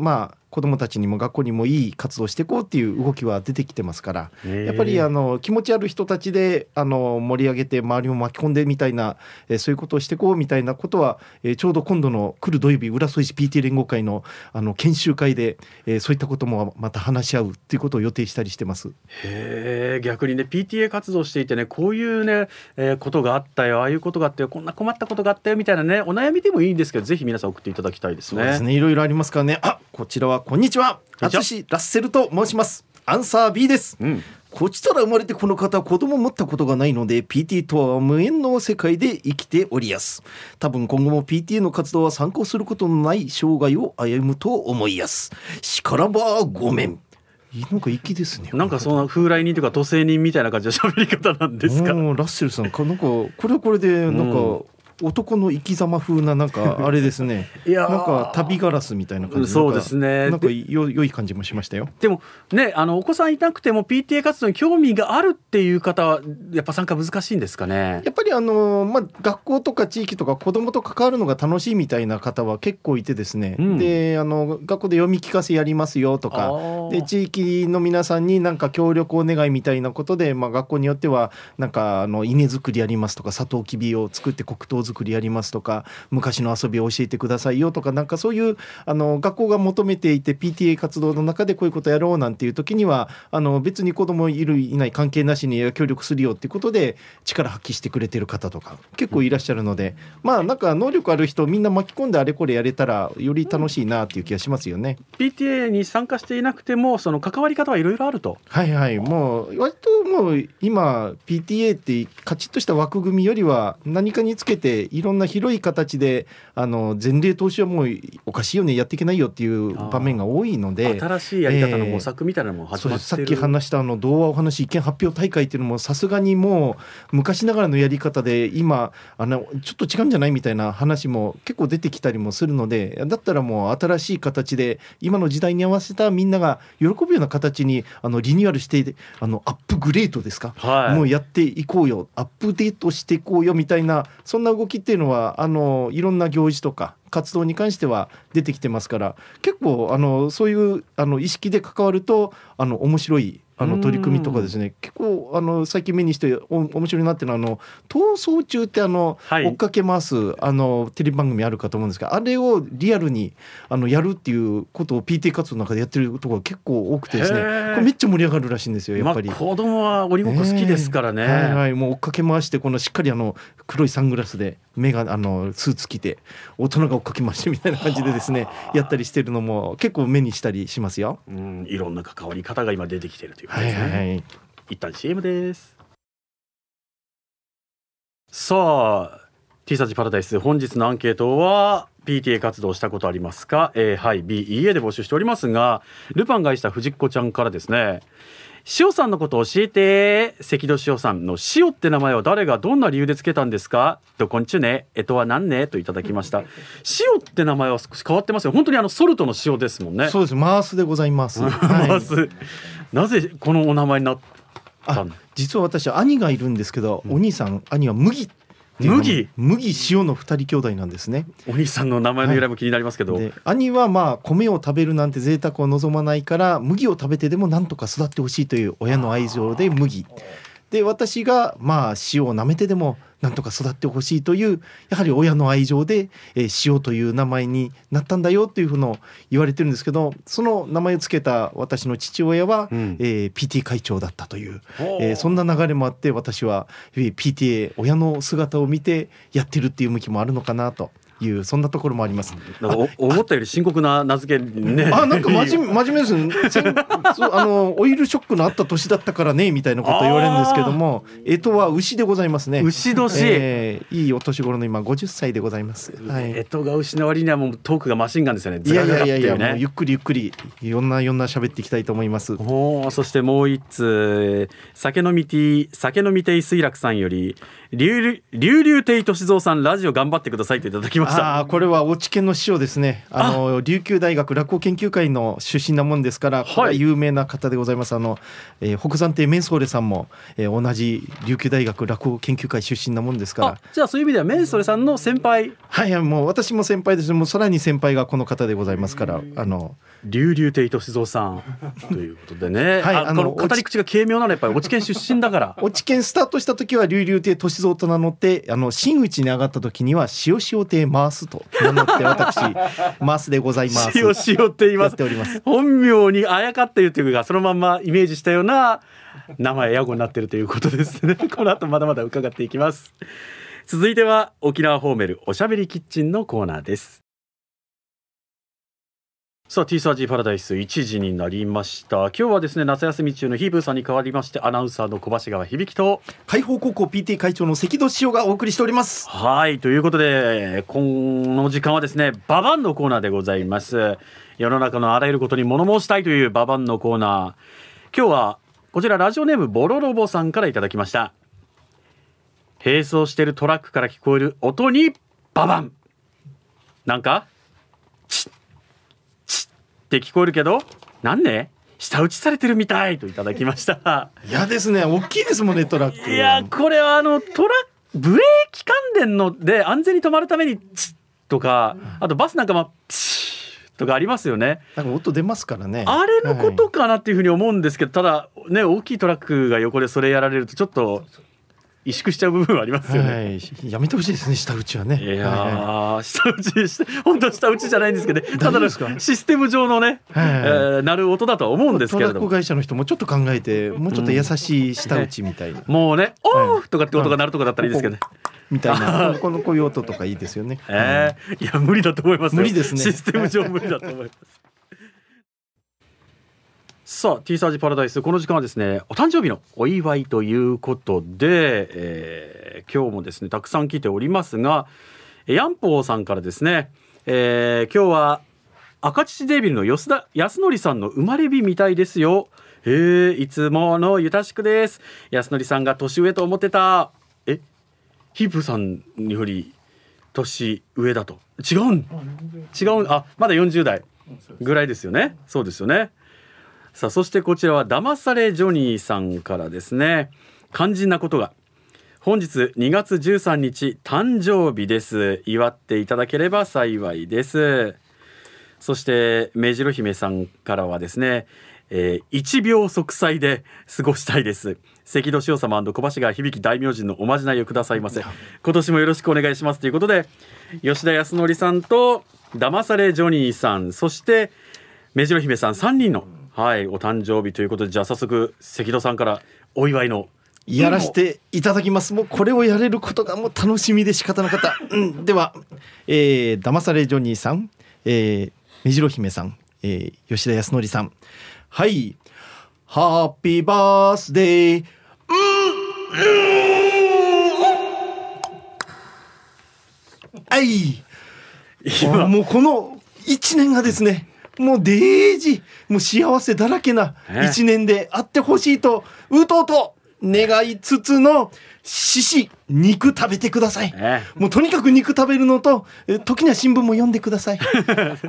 子どもたちにも学校にもいい活動していこうっていう動きは出てきてますから、やっぱり気持ちある人たちで盛り上げて周りも巻き込んでみたいな、そういうことをしていこうみたいなことは、ちょうど今度の来る土曜日浦添市 PTA 連合会の研修会で、そういったこともまた話し合うっていうことを予定したりしてます。へー、逆にね PTA 活動していてね、こういうね、ことがあったよ、ああいうことがあったよ、こんな困ったことがあったよみたいなね、お悩みでもいいんですけど、ぜひ皆さん送っていただきたいですね。そうですね、いろいろありますからね。あ、こちらはこんにちは、淳ラッセルと申します。アンサー B です、こちとら生まれてこの方子供持ったことがないので PT とは無縁の世界で生きておりやす。多分今後も PT の活動は参考することのない生涯を歩むと思いやす。しからばごめん。なんか粋ですね。なんかそんな風来人とか土星人みたいな感じの喋り方なんですか。ラッセルさんか、なんかこれはこれでなんか男の生き様風な、なんかあれですねいや、なんか旅ガラスみたいな感じ、そうですね、なんか良い感じもしましたよ。でもね、お子さんいなくても PTA 活動に興味があるっていう方はやっぱ参加難しいんですかね。やっぱり学校とか地域とか子どもと関わるのが楽しいみたいな方は結構いてですね、で学校で読み聞かせやりますよとかで、地域の皆さんになんか協力お願いみたいなことで、学校によってはなんか稲作りやりますとか、サトウキビを作って黒糖作りやりますとか、昔の遊びを教えてくださいよとか、なんかそういう学校が求めていて PTA 活動の中でこういうことやろうなんていう時には、別に子供いるいない関係なしに協力するよっていうことで力発揮してくれてる方とか結構いらっしゃるので、なんか能力ある人みんな巻き込んであれこれやれたらより楽しいなっていう気がしますよね。PTA に参加していなくてもその関わり方はいろいろあると。はいはい、もう割ともう今 PTA ってカチッとした枠組みよりは何かにつけていろんな広い形で前例投資はもうおかしいよね、やっていけないよっていう場面が多いので、新しいやり方の模索みたいなのも始まってる。さっき話した童話お話意見発表大会っていうのもさすがにもう昔ながらのやり方で今ちょっと違うんじゃないみたいな話も結構出てきたりもするので、だったらもう新しい形で今の時代に合わせたみんなが喜ぶような形にリニューアルしてアップグレードですか、もうやっていこうよ、アップデートしていこうよみたいな、そんな動きっていうのはいろんな行事とか活動に関しては出てきてますから、結構そういう意識で関わると面白い取り組みとかですね、結構最近目にして面白いなっていうのは逃走中って追っかけ回すテレビ番組あるかと思うんですが、あれをリアルにやるっていうことを PT 活動の中でやってるところが結構多くてですね、これめっちゃ盛り上がるらしいんですよ。やっぱり子供は鬼ごっこ好きですからね、もう追っかけ回して、このしっかり黒いサングラスで目がスーツ着て大人が追っかけ回してみたいな感じでですねやったりしてるのも結構目にしたりしますよ。いろんな関わり方が今出てきてるということですね。一旦 CM です。さあ T サージパラダイス、本日のアンケートは PTA 活動したことありますか、A、はい B、いいえで募集しておりますが、ルパンが愛した藤子ちゃんからですね、塩さんのこと教えて、関戸塩さんの塩って名前は誰がどんな理由でつけたんですか、どこんちゅね、えとはなんねといただきました。塩って名前は少し変わってますよ。本当にソルトの塩ですもんね。そうです、マースでございますマース、なぜこのお名前になったの。実は私兄がいるんですけど、お兄さん、兄は麦麦塩の二人兄弟なんですね。お兄さんの名前の由来も気になりますけど、はい、で兄はまあ米を食べるなんて贅沢を望まないから麦を食べてでもなんとか育ってほしいという親の愛情で麦で、私がまあ塩を舐めてでもなんとか育ってほしいというやはり親の愛情で、塩という名前になったんだよというふうの言われてるんですけど、その名前をつけた私の父親は、PTA 会長だったという、そんな流れもあって、私は PTA 親の姿を見てやってるっていう向きもあるのかなというそんなところもあります。思ったより深刻な名付けね。なんか真面目ですね。オイルショックのあった年だったからねみたいなこと言われるんですけども、干支は牛でございますね。牛年、いいお年頃の今50歳でございます、はい、干支が牛の割にはもうトークがマシンガンですよね。いやもうゆっくりいろんな喋っていきたいと思います。そしてもう一つ、酒飲み亭水楽さんより龍亭歳三さんラジオ頑張ってくださいといただきました。これは大知県の師匠ですね。琉球大学落語研究会の出身なもんですから、これは有名な方でございます。北山亭メンソーレさんも、同じ琉球大学落語研究会出身なもんですから。じゃあそういう意味ではメンソーレさんの先輩。はい、もう私も先輩です。もうさらに先輩がこの方でございますから、龍亭歳三さんということでね、はい、語り口が軽妙なのはやっぱり大知県出身だから。大知県スタートした時は龍亭歳三と名乗って、真打ちに上がった時には塩亭マースと名乗って私マースでございます。塩って言います。やっております。本名にあやかっているというか、そのまんまイメージしたような名前や語になっているということですね。この後まだまだ伺っていきます。続いては沖縄ホーメルおしゃべりキッチンのコーナーです。さあ、 T サージパラダイス1時になりました。今日はですね、夏休み中のヒーブーさんに代わりまして、アナウンサーの小橋川響と開放高校 PT 会長の関戸志陽がお送りしております。はい、ということでこの時間はですね、ババンのコーナーでございます。世の中のあらゆることに物申したいというババンのコーナー、今日はこちらラジオネームボロロボさんからいただきました。並走しているトラックから聞こえる音にババン、なんかチッって聞こえるけど、なんね下打ちされてるみたいといただきました。いやですね、大きいですもんねトラック。いや、これはトラックブレーキ関連ので安全に止まるためにチッとか、あとバスなんかチッとかありますよね。なんか音出ますからね、あれのことかなっていうふうに思うんですけど、ただね、大きいトラックが横でそれやられるとちょっと萎縮しちゃう部分はありますよね、はい、やめてほしいですね下打ちはね。いや、はい、本当は下打ちじゃないんですけど、ね、ただのシステム上のね、鳴る音だとは思うんですけれども、トラック会社の人もちょっと考えて、もうちょっと優しい下打ちみたいな、もうね、オーとかって音が鳴るとかだったらいいですけどね、みたいなこのこういう音とかいいですよね。いや無理だと思いますよ。無理ですね、システム上無理だと思います。さあ、 T サージパラダイス、この時間はですね、お誕生日のお祝いということで、今日もですねたくさん来ておりますが、ヤンポーさんからですね、今日は赤乳デビルの吉田康則さんの生まれ日みたいですよ。いつものゆたしくです。康則さんが年上と思ってた。ヒープさんより年上だと。違う。まだ40代ぐらいですよね。そうですよね。さあ、そしてこちらは騙されジョニーさんからですね、肝心なことが、本日2月13日誕生日です。祝っていただければ幸いです。そして目白姫さんからはですね、一秒息災で過ごしたいです。関戸志陽様&小橋川響大明神のおまじないをくださいませ。今年もよろしくお願いしますということで、吉田康則さんと騙されジョニーさん、そして目白姫さん3人のはい、お誕生日ということで、じゃあ早速関戸さんからお祝いのやらせていただきます。もうこれをやれることがもう楽しみで仕方なかった、では、騙されジョニーさん、目白姫さん、吉田康則さん、はい、ハッピーバースデー、はい、今もうこの1年がですね、もうデージもう幸せだらけな一年であってほしいとうとうと願いつつの獅子肉食べてください、もうとにかく肉食べるのと時には新聞も読んでください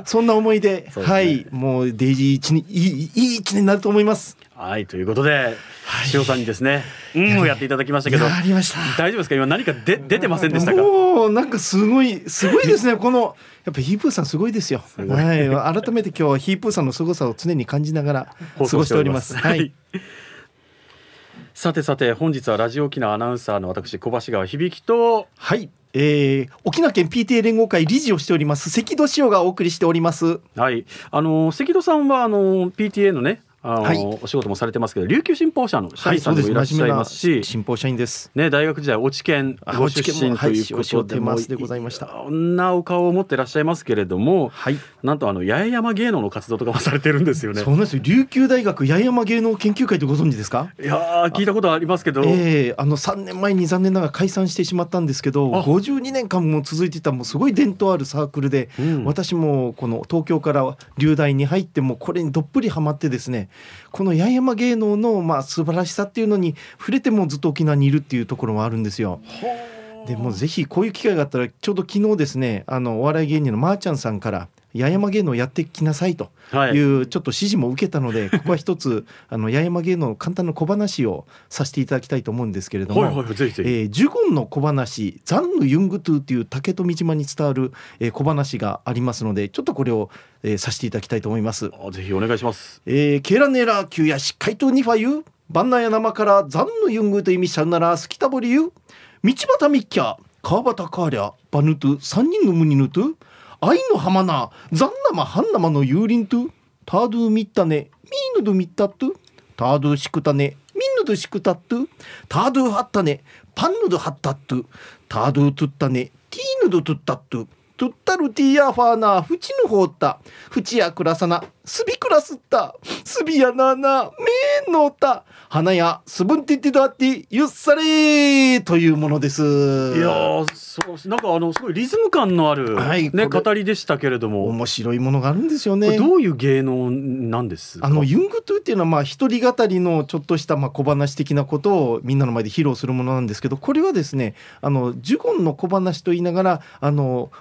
そんな思いで、はい、もうデイジー一年いい一年になると思います。はい、ということで塩さんにですね、をやっていただきましたけど、ありました。大丈夫ですか、今何か出てませんでしたか。もうなんかすごいですねこのやっぱヒープーさんすごいですよ。はい、改めて今日はヒープーさんの凄さを常に感じながら過ごしております。はいさて本日はラジオ沖縄アナウンサーの私小橋川響と、はい、沖縄県 PTA 連合会理事をしております関戸潮がお送りしております。はい、関戸さんはPTA のねお仕事もされてますけど、琉球新報社の社員さんでもいらっしゃいますし、新報社員です、ね、大学時代落研ご出身ということで、いろんなお顔を持っていらっしゃいますけれども、はい、なんと八重山芸能の活動とかもされてるんですよね。そうなんですよ、琉球大学八重山芸能研究会ってご存知ですか。いや聞いたことありますけど、3年前に残念ながら解散してしまったんですけど、52年間も続いていたもうすごい伝統あるサークルで、私もこの東京から琉大に入ってもこれにどっぷりハマってですね、この八重山芸能の素晴らしさっていうのに触れてもずっと沖縄にいるっていうところもあるんですよ。でもぜひこういう機会があったら、ちょうど昨日ですね、お笑い芸人のまーちゃんさんから八重山芸能やってきなさいというちょっと指示も受けたので、ここは一つ八重山芸能の簡単な小話をさせていただきたいと思うんですけれども、ジュゴンの小話ザンヌユングトゥという竹富島に伝わる小話がありますので、ちょっとこれをさせていただきたいと思います。ぜひお願いします。ケラネラキュヤシカイトニファユバンナヤナマからザンヌユングトゥイミシャンナラスキタボリユ道端ミッキャ川端カーリャバヌトゥ三人のムニヌトゥ愛の浜なザンナマハンナマのユーリントゥタードゥミッタネミーヌドゥミッタトゥタードゥシクタネミンヌドゥシクタトゥタードゥハッタネパンヌドゥハッタトゥタードゥトゥッタネティーヌドゥトゥッタトゥトゥッタルティアファーナフチヌホータフチヤクラサナスビクラスッタスビヤナナメーノータ花やスブンティティダーティユッサレーというものです。いやそうなんかすごいリズム感のある、ね、語りでしたけれども、面白いものがあるんですよね。どういう芸能なんですか。ユングトゥっていうのは一人語りのちょっとした小話的なことをみんなの前で披露するものなんですけど、これはですねジュゴンの小話と言いながら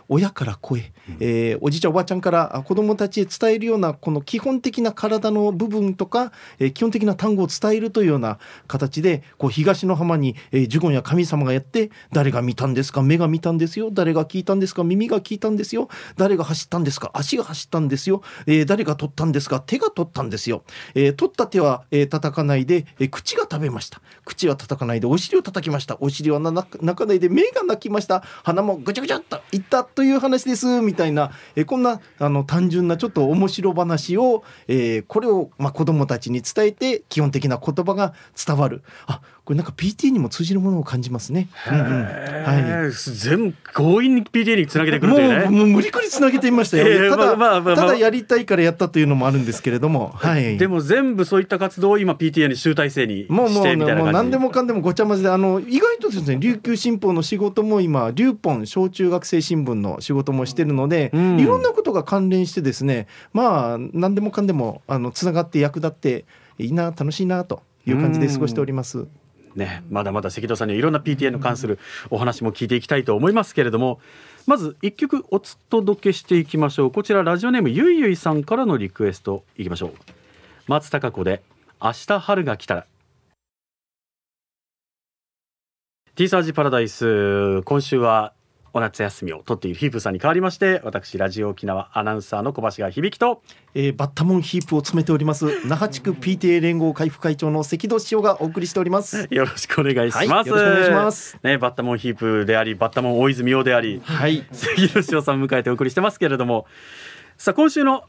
親から子へ、おじいちゃんおばあちゃんから子どもたちへ伝えるようなこの基本的な体の部分とか、基本的な単語を伝えるというような形で、こう東の浜に、ジュゴンや神様がやって、誰が見たんですか目が見たんですよ、誰が聞いたんですか耳が聞いたんですよ、誰が走ったんですか足が走ったんですよ、誰が取ったんですか手が取ったんですよ、取った手は、叩かないで、口が食べました、口は叩かないでお尻を叩きました、お尻は泣かないで目が泣きました、鼻もぐちゃぐちゃっといったという話ですみたいな、こんな単純なちょっと面白話を、これを子どもたちに伝えて基本的な言葉が伝わる。これなんか PTA にも通じるものを感じますね。全部強引に PTA につなげてくるというね、もう無理くりつなげてみましたよ、ただやりたいからやったというのもあるんですけれども、でも全部そういった活動を今 PTA に集大成にしてみたいな感じ、もう何でもかんでもごちゃ混ぜで、意外とですね琉球新報の仕事も今琉本小中学生新聞の仕事もしてるので、いろんなことが関連してですね、何でもかんでもつながって役立っていいな、楽しいなという感じで過ごしております。まだまだ関戸さんにいろんな PTA の関するお話も聞いていきたいと思いますけれども、まず一曲お届けしていきましょう。こちらラジオネームゆいゆいさんからのリクエストいきましょう。松たか子で明日春が来たら。T サージパラダイス、今週はお夏休みを取っているヒープさんに代わりまして、私ラジオ沖縄アナウンサーの小橋川響と、バッタモンヒープを詰めております那覇地区 PTA 連合会副会長の関戸潮がお送りしております。よろしくお願いします。よろしくお願いします、バッタモンヒープでありバッタモン大泉洋であり、関戸潮さん迎えてお送りしてますけれども、さあ今日の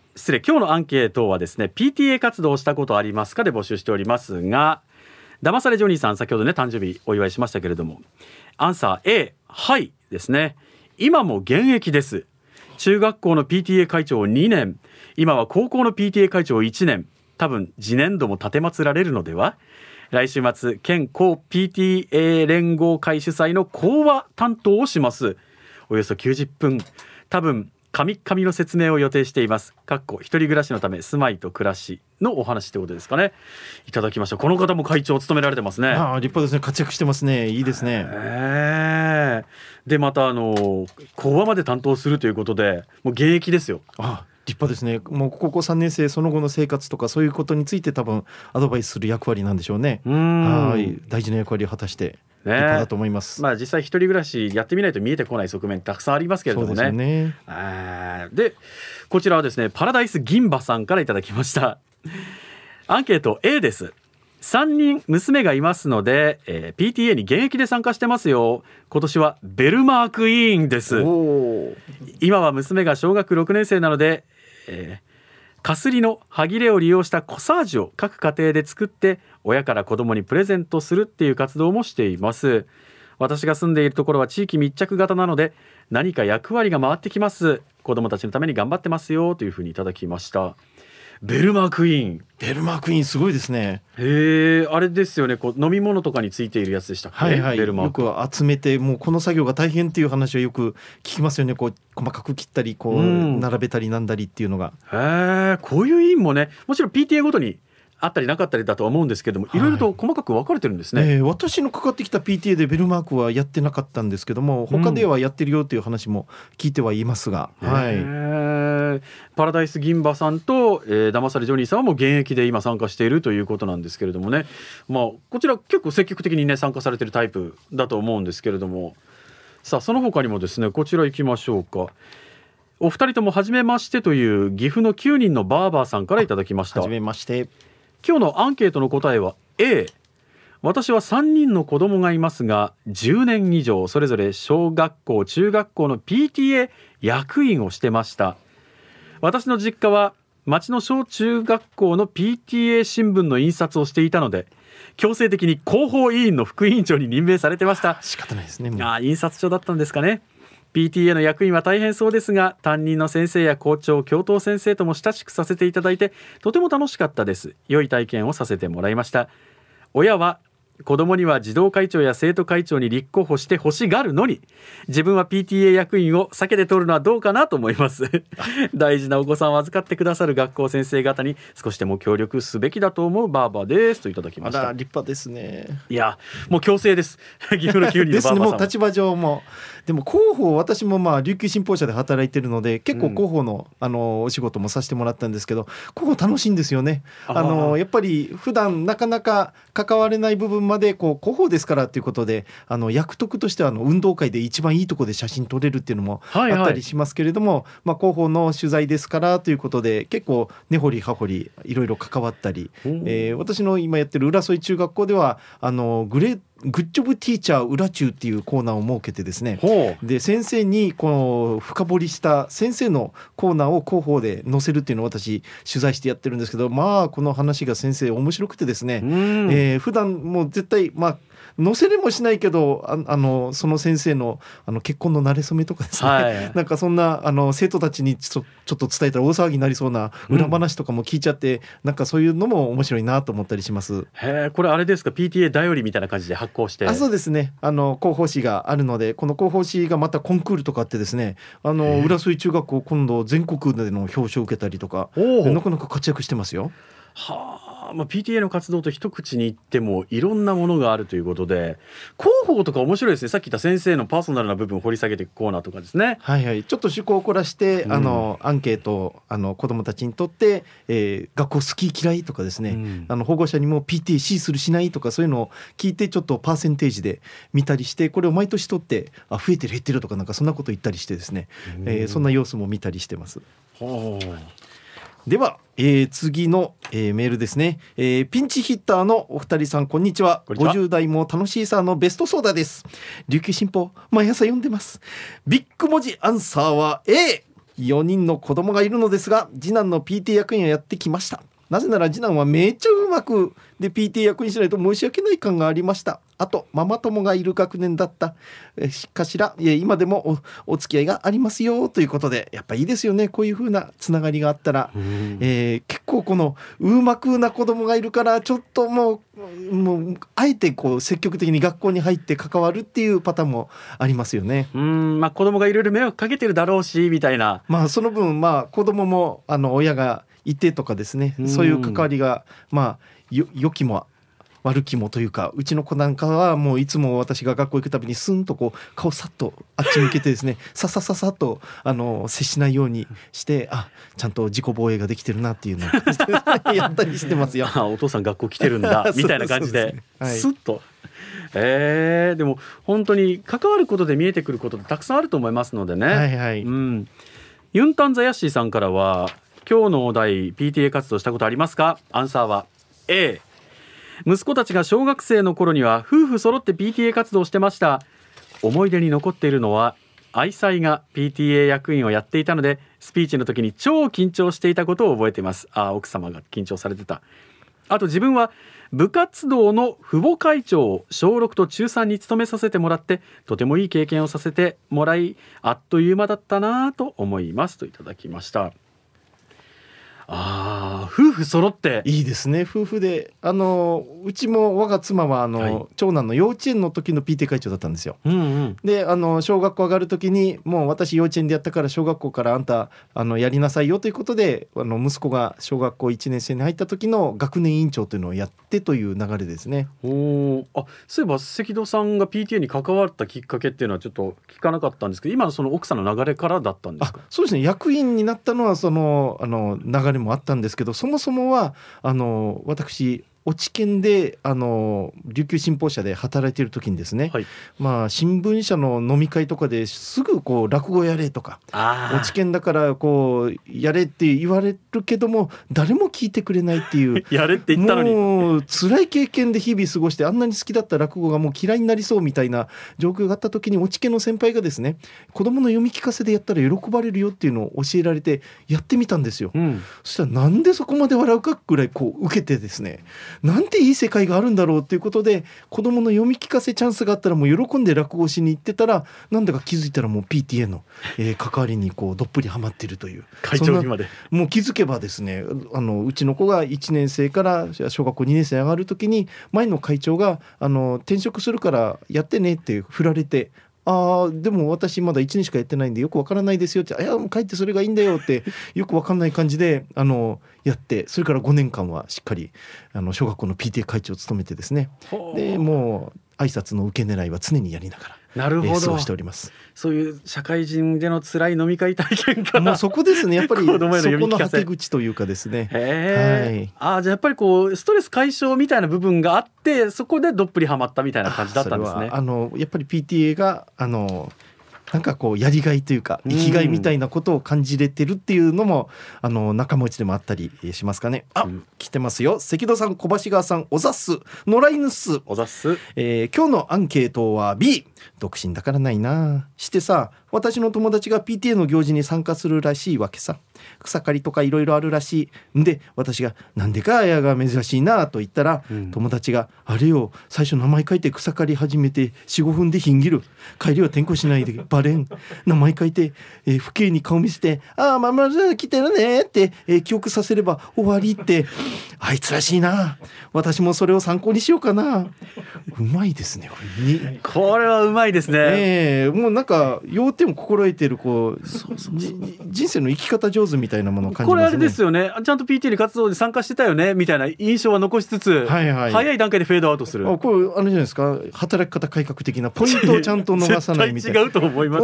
アンケートはですね、 PTA 活動をしたことありますかで募集しておりますが、騙されジョニーさん、先ほどね誕生日お祝いしましたけれども、アンサー A はいですね。今も現役です。中学校の PTA 会長2年、今は高校の PTA 会長1年、多分次年度も立てまつられるのでは。来週末県高 PTA 連合会主催の講話担当をします。およそ90分、多分神々の説明を予定しています。かっこ一人暮らしのため住まいと暮らしのお話ということですかね。いただきました。この方も会長を務められてますね。ああ、立派ですね。活躍してますね。いいですね。でまた講話まで担当するということで、もう現役ですよ。ああ、立派ですね。もう高校3年生、その後の生活とかそういうことについて多分アドバイスする役割なんでしょうね。はい、大事な役割を果たしてだと思います。まあ、実際一人暮らしやってみないと見えてこない側面たくさんありますけれども ね。でこちらはですね、パラダイス銀馬さんからいただきました。アンケート A です。3人娘がいますので、PTA に現役で参加してますよ。今年はベルマーク委員です。今は娘が小学6年生なので、かすりの歯切れを利用したコサージュを各家庭で作って親から子供にプレゼントするっていう活動もしています。私が住んでいるところは地域密着型なので何か役割が回ってきます。子供たちのために頑張ってますよというふうにいただきました。ベルマークイン、ベルマークインすごいですね。あれですよね、こう飲み物とかについているやつでしたっけ。はいはい、ベルマークよく集めて、もうこの作業が大変っていう話はよく聞きますよね。こう細かく切ったり、こう並べたりなんだりっていうのが、こういう委員もね、もちろん PTA ごとにあったりなかったりだとは思うんですけども、いろいろと細かく分かれてるんですね。私のかかってきた PTA でベルマークはやってなかったんですけども、他ではやってるよという話も聞いてはいますが、パラダイス銀馬さんと、騙されジョニーさんはもう現役で今参加しているということなんですけれどもね、まあ、こちら結構積極的にね参加されてるタイプだと思うんですけれども、さあその他にもですね、こちら行きましょうか。お二人とも初めましてという岐阜の9人のバーバーさんからいただきました。初めまして。今日のアンケートの答えは A。 私は3人の子供がいますが10年以上それぞれ小学校中学校の PTA 役員をしてました。私の実家は町の小中学校の PTA 新聞の印刷をしていたので強制的に広報委員の副委員長に任命されてました。仕方ないですね。印刷所だったんですかね。 PTA の役員は大変そうですが担任の先生や校長教頭先生とも親しくさせていただいてとても楽しかったです。良い体験をさせてもらいました。親は子供には児童会長や生徒会長に立候補して欲しがるのに自分は PTA 役員を避けて取るのはどうかなと思います。大事なお子さんを預かってくださる学校先生方に少しでも協力すべきだと思うバーバーですといただきました。あら、立派ですね。いや、もう強制です。岐阜の9人のバーバーさんもですね。もう立場上もでも広報、私もまあ琉球新報社で働いてるので結構広報の、お仕事もさせてもらったんですけど、広報楽しいんですよね。やっぱり普段なかなか関われない部分までこう広報ですからということで、役得としては運動会で一番いいとこで写真撮れるっていうのもあったりしますけれども、まあ、広報の取材ですからということで結構根掘り葉掘りいろいろ関わったり、私の今やってる浦添中学校ではグッジョブティーチャー裏中っていうコーナーを設けてですね、で先生にこの深掘りした先生のコーナーを広報で載せるっていうのを私取材してやってるんですけど、まあこの話が先生面白くてですね、普段もう絶対まあ載せれもしないけどその先生の結婚の馴れ初めとかですね、なんかそんな生徒たちにちょっと伝えたら大騒ぎになりそうな裏話とかも聞いちゃって、なんかそういうのも面白いなと思ったりします。これあれですか、 PTA 頼りみたいな感じで発行して。そうですね、広報誌があるのでこの広報誌がまたコンクールとかあってですね、浦添中学校今度全国での表彰を受けたりとかなかなか活躍してますよ。まあ、PTA の活動と一口に言ってもいろんなものがあるということで広報とか面白いですね。さっき言った先生のパーソナルな部分を掘り下げていくコーナーとかですね。ちょっと趣向を凝らして、アンケートを子どもたちにとって、学校好き嫌いとかですね、保護者にも PTA 支持するしないとかそういうのを聞いてちょっとパーセンテージで見たりして、これを毎年取って増えてる減ってるとかなんかそんなこと言ったりしてですね、そんな様子も見たりしてます。では、次の、メールですね、ピンチヒッターのお二人さんこんにちは。50代も楽しいさのベストソーダです。琉球新報毎朝読んでます。ビッグ文字アンサーは A。 4人の子供がいるのですが次男の PT 役員をやってきました。なぜなら次男はめっちゃうまくで PT 役にしないと申し訳ない感がありました。あとママ友がいる学年だったかしら。今でも お付き合いがありますよということで、やっぱいいですよね、こういう風なつながりがあったら、結構このうまくな子供がいるからちょっともうあえてこう積極的に学校に入って関わるっていうパターンもありますよね。まあ、子供がいろいろ迷惑かけてるだろうしみたいな、その分子供も親がいてとかですね、そういう関わりが良きも悪きもというか、うちの子なんかはもういつも私が学校行くたびにスンとこう顔さっとあっち向けてですねささささっと接しないようにして、ちゃんと自己防衛ができてるなっていうのをやったりしてますよ。お父さん学校来てるんだみたいな感じでスッと。でも本当に関わることで見えてくることってたくさんあると思いますのでね、ユンタンザヤッシーさんからは、今日のお題 PTA 活動したことありますか？アンサーは A。 息子たちが小学生の頃には夫婦揃って PTA 活動してました。思い出に残っているのは愛妻が PTA 役員をやっていたので、スピーチの時に超緊張していたことを覚えています。奥様が緊張されてた。あと自分は部活動の父母会長を小6と中3に務めさせてもらって、とてもいい経験をさせてもらい、あっという間だったなと思いますといただきました。夫婦揃っていいですね。夫婦でうちも我が妻は長男の幼稚園の時の PT 会長だったんですよ、で小学校上がる時にもう私幼稚園でやったから小学校からあんたやりなさいよということで、息子が小学校1年生に入った時の学年委員長というのをやってという流れですね。そういえば関戸さんが PTA に関わったきっかけっていうのはちょっと聞かなかったんですけど、今のその奥さんの流れからだったんですか？そうですね、役員になったのは流れもあったんですけど、そもそもは私落研で琉球新報社で働いている時にですね、新聞社の飲み会とかですぐこう落語やれとか落研だからこうやれって言われるけども誰も聞いてくれないっていうやれって言ったのにもう辛い経験で日々過ごして、あんなに好きだった落語がもう嫌いになりそうみたいな状況があった時に、落研の先輩がですね、子供の読み聞かせでやったら喜ばれるよっていうのを教えられてやってみたんですよ、そしたらなんでそこまで笑うかぐらいこう受けてですね、なんていい世界があるんだろうということで、子供の読み聞かせチャンスがあったらもう喜んで落語しに行ってたら、なんだか気づいたらもう PTA の関わりにこうどっぷりハマってるという、会長にまでもう気づけばですね、うちの子が1年生から小学校2年生上がる時に前の会長が転職するからやってねって振られて、でも私まだ1年しかやってないんでよくわからないですよって、もう帰ってそれがいいんだよってよくわかんない感じでやって、それから5年間はしっかり小学校の PTA 会長を務めてですね、でもう挨拶の受け狙いは常にやりながら過ごしております。そういう社会人での辛い飲み会体験からもうそこですね、やっぱりそこの果て口というかですね、じゃあやっぱりこうストレス解消みたいな部分があって、そこでどっぷりハマったみたいな感じだったんですね。やっぱり PTA がなんかこうやりがいというか生きがいみたいなことを感じれてるっていうのも仲間内でもあったりしますかね。来てますよ。関戸さん、小橋川さん、おざっす、野良犬っす、おざっす。今日のアンケートは B。 独身だからないなしてさ、私の友達が PTA の行事に参加するらしいわけさ、草刈りとかいろいろあるらしいんで、私がなんでかやが珍しいなと言ったら、友達があれよ、最初名前書いて草刈り始めて 4,5 分でひんぎる、帰りは転校しないでバレん、名前書いて、不敬に顔見せてまあまあ来てるねって、記憶させれば終わりってあいつらしいな。私もそれを参考にしようかな。うまいですねこれはうまいですね、もうなんか要点を心得てるこう人生の生き方上手みたいなものを感じますね。これあれですよね、ちゃんと PTA 活動で参加してたよねみたいな印象は残しつつ、早い段階でフェードアウトする、これあれじゃないですか、働き方改革的なポイントをちゃんと逃さないみたいな。違うと思います、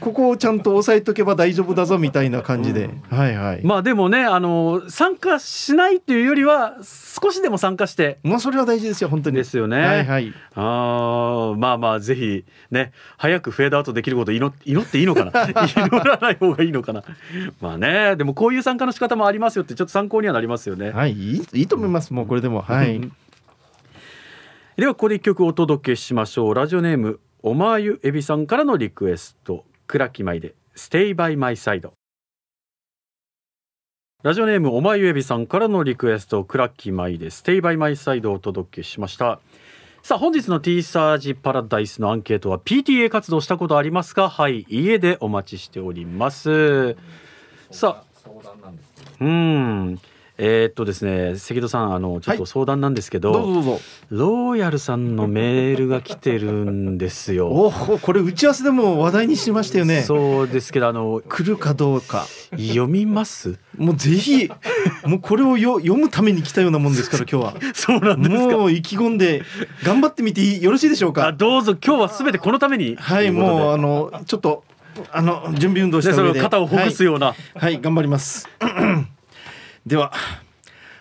ここをちゃんと押さえとけば大丈夫だぞみたいな感じで、でもね参加しないというよりは少しでも参加して、それは大事ですよ、本当にですよね、ぜひね、早くフェードアウトできることを祈っていいのかな祈らない方がいいのかなでもこういう参加の仕方もありますよってちょっと参考にはなりますよね。いいと思います、もうこれでも、ではここで一曲お届けしましょう。ラジオネームおまゆえびさんからのリクエスト、倉木舞でステイバイマイサイド。ラジオネームおまゆえびさんからのリクエスト、クラッキーマイでステイバイマイサイドをお届けしました。さあ、本日の T サージパラダイスのアンケートは PTA 活動したことありますか、はい、家でお待ちしております。さあ、相談なんですけど、ですね、関戸さん、ちょっと相談なんですけど、はい、どうぞローヤルさんのメールが来てるんですよ。おお、これ打ち合わせでも話題にしましたよね。そうですけど、来るかどうか読みます。もうぜひもうこれを読むために来たようなもんですから、今日はそうなんですか。もう意気込んで頑張ってみてよろしいでしょうか。あ、どうぞ、今日は全てこのために、はい、もうちょっと準備運動した上で、その肩をほぐすような、はい、はい、頑張りますでは、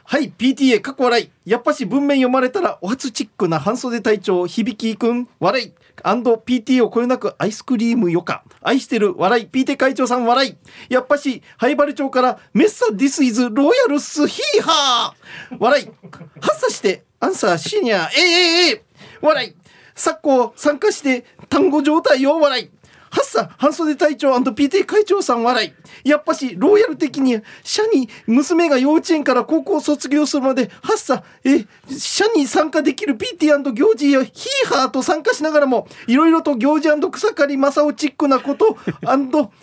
はい、 PTA 過去笑い、やっぱし文面読まれたらお初チックな半袖隊長響くん笑い &PTA をこよなくアイスクリームよか愛してる笑い PTA 会長さん笑い、やっぱしハイバル町からメッサディスイズローヤルスヒーハー笑い発射してアンサーシニア笑い昨今参加して単語状態を笑いハッサ半袖隊長 &PT 会長さん笑い、やっぱしローヤル的に社に娘が幼稚園から高校を卒業するまでハッサ社に参加できる PT& 行事やヒーハーと参加しながらもいろいろと行事&草刈正雄チックなこと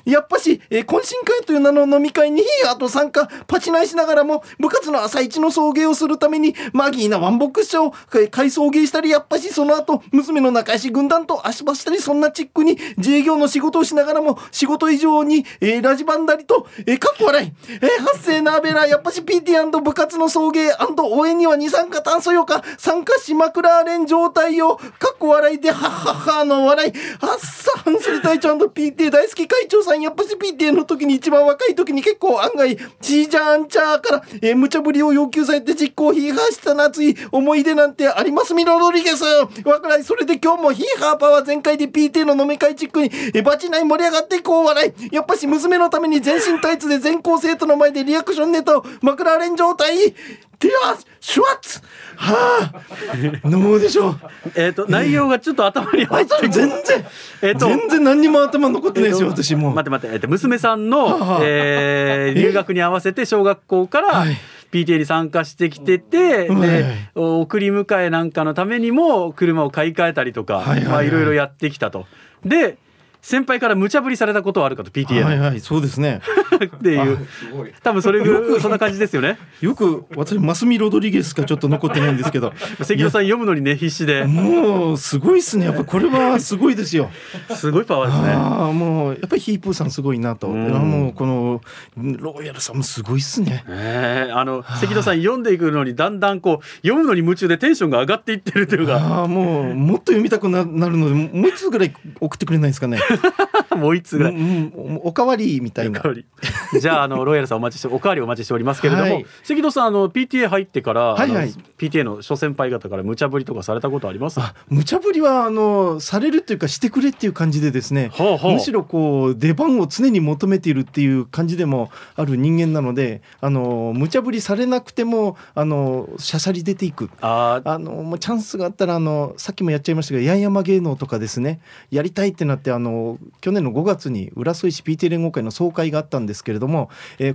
やっぱし懇親会という名の飲み会にヒーハーと参加パチナイしながらも部活の朝一の送迎をするためにマギーなワンボックス車を買い送迎したり、やっぱしその後娘の仲良し軍団と足場したり、そんなチックに自営業の仕事をしながらも仕事以上に、ラジバンダリと、かっこ笑い、発生なべらやっぱし PT& 部活の送迎&応援には二酸化炭素よか参加しまくられん状態よかっこ笑いではっははの笑いあっさ半袖隊長 &PT 大好き会長さん、やっぱし PT の時に一番若い時に結構案外チージャンチャーから、無茶ぶりを要求されて実行ヒーハーした夏い思い出なんてありますミロドリゲス若い。それで今日もヒーハーパワー全開で PT の飲み会チックにバチナイ盛り上がっていこう笑い、やっぱし娘のために全身タイツで全校生徒の前でリアクションネタをマクラーレン状態ではシュワッツはぁどうでしょう内容がちょっと頭に入って全然何にも頭残ってないですよ、私も待って娘さんの留学に合わせて小学校から、はい、PTA に参加してきてて、送り迎えなんかのためにも車を買い替えたりとか、いろいろやってきたと。で先輩から無茶ぶりされたことはあるかと PTA、 はいはい、そうですねっていう、すごい多分それぐらいそんな感じですよねよく私マスミロドリゲスかちょっと残ってないんですけど関戸さん読むのにね必死で、もうすごいですね、やっぱこれはすごいですよすごいパワーですね。あ、もうやっぱりヒープーさんすごいなと、もうこのローヤルさんもすごいですね、関戸さん読んでいくのにだんだんこう読むのに夢中でテンションが上がっていってるというか、もっと読みたくなるのでもう一つぐらい送ってくれないですかねもう一つぐらい、おかわりみたいなじゃあ、ロイヤルさんお待ちしておかわりお待ちしておりますけれども、はい、関戸さんPTA 入ってから、PTA の諸先輩方から無茶ぶりとかされたことあります？無茶ぶりはされるというかしてくれっていう感じでですね、むしろこう出番を常に求めているっていう感じでもある人間なので、無茶ぶりされなくてもしゃしゃり出ていく、もうチャンスがあったらさっきもやっちゃいましたけど八重山芸能とかですねやりたいってなって、去年の5月に浦添市 PT 連合会の総会があったんですけれども、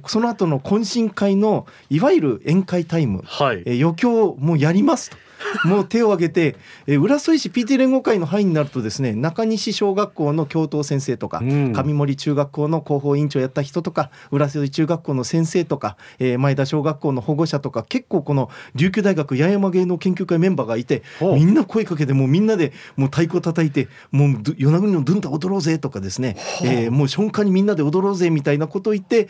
その後の懇親会のいわゆる宴会タイム、余興もうやりますともう手を挙げて、浦添市 PT 連合会の範囲になるとですね、中西小学校の教頭先生とか、上森中学校の広報委員長やった人とか、浦添中学校の先生とか、前田小学校の保護者とか、結構この琉球大学八重山芸能研究会メンバーがいて、みんな声かけて、もうみんなでもう太鼓叩いて、もう与那国のドゥンタ踊ろうぜとかですね、もう瞬間にみんなで踊ろうぜみたいなことを言って、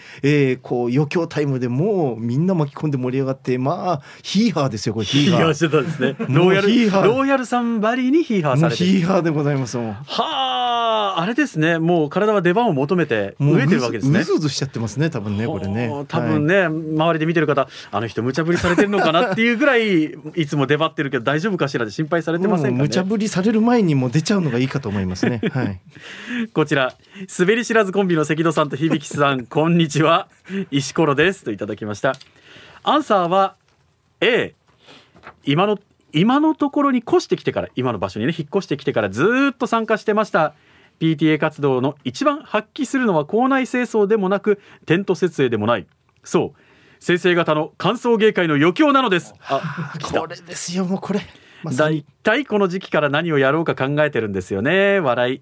こう余興タイムでもうみんな巻き込んで盛り上がって、まあヒーハーですよ、これヒーハーしてたんですねローヤルさんばりにヒーハーされてる、ヒーハーでございます。はあ、あれですね、もう体は出番を求めて飢えてるわけですね。うずうずしちゃってますね、多分ね、これね、多分ね、周りで見てる方、あの人無茶ぶりされてるのかなっていうぐらいいつも出張ってるけど大丈夫かしらで心配されてませんかね。無茶ぶりされる前にもう出ちゃうのがいいかと思いますね、はい、こちら滑り知らずコンビの関戸さんと響さんこんにちは、石ころですといただきました。アンサーは A。今のところに越してきてから、今の場所にね引っ越してきてからずっと参加してました。 PTA 活動の一番発揮するのは校内清掃でもなくテント設営でもない、そう生成型の歓送迎会の余興なのです。あ、これですよ、もうこれだいたいこの時期から何をやろうか考えてるんですよね。笑い。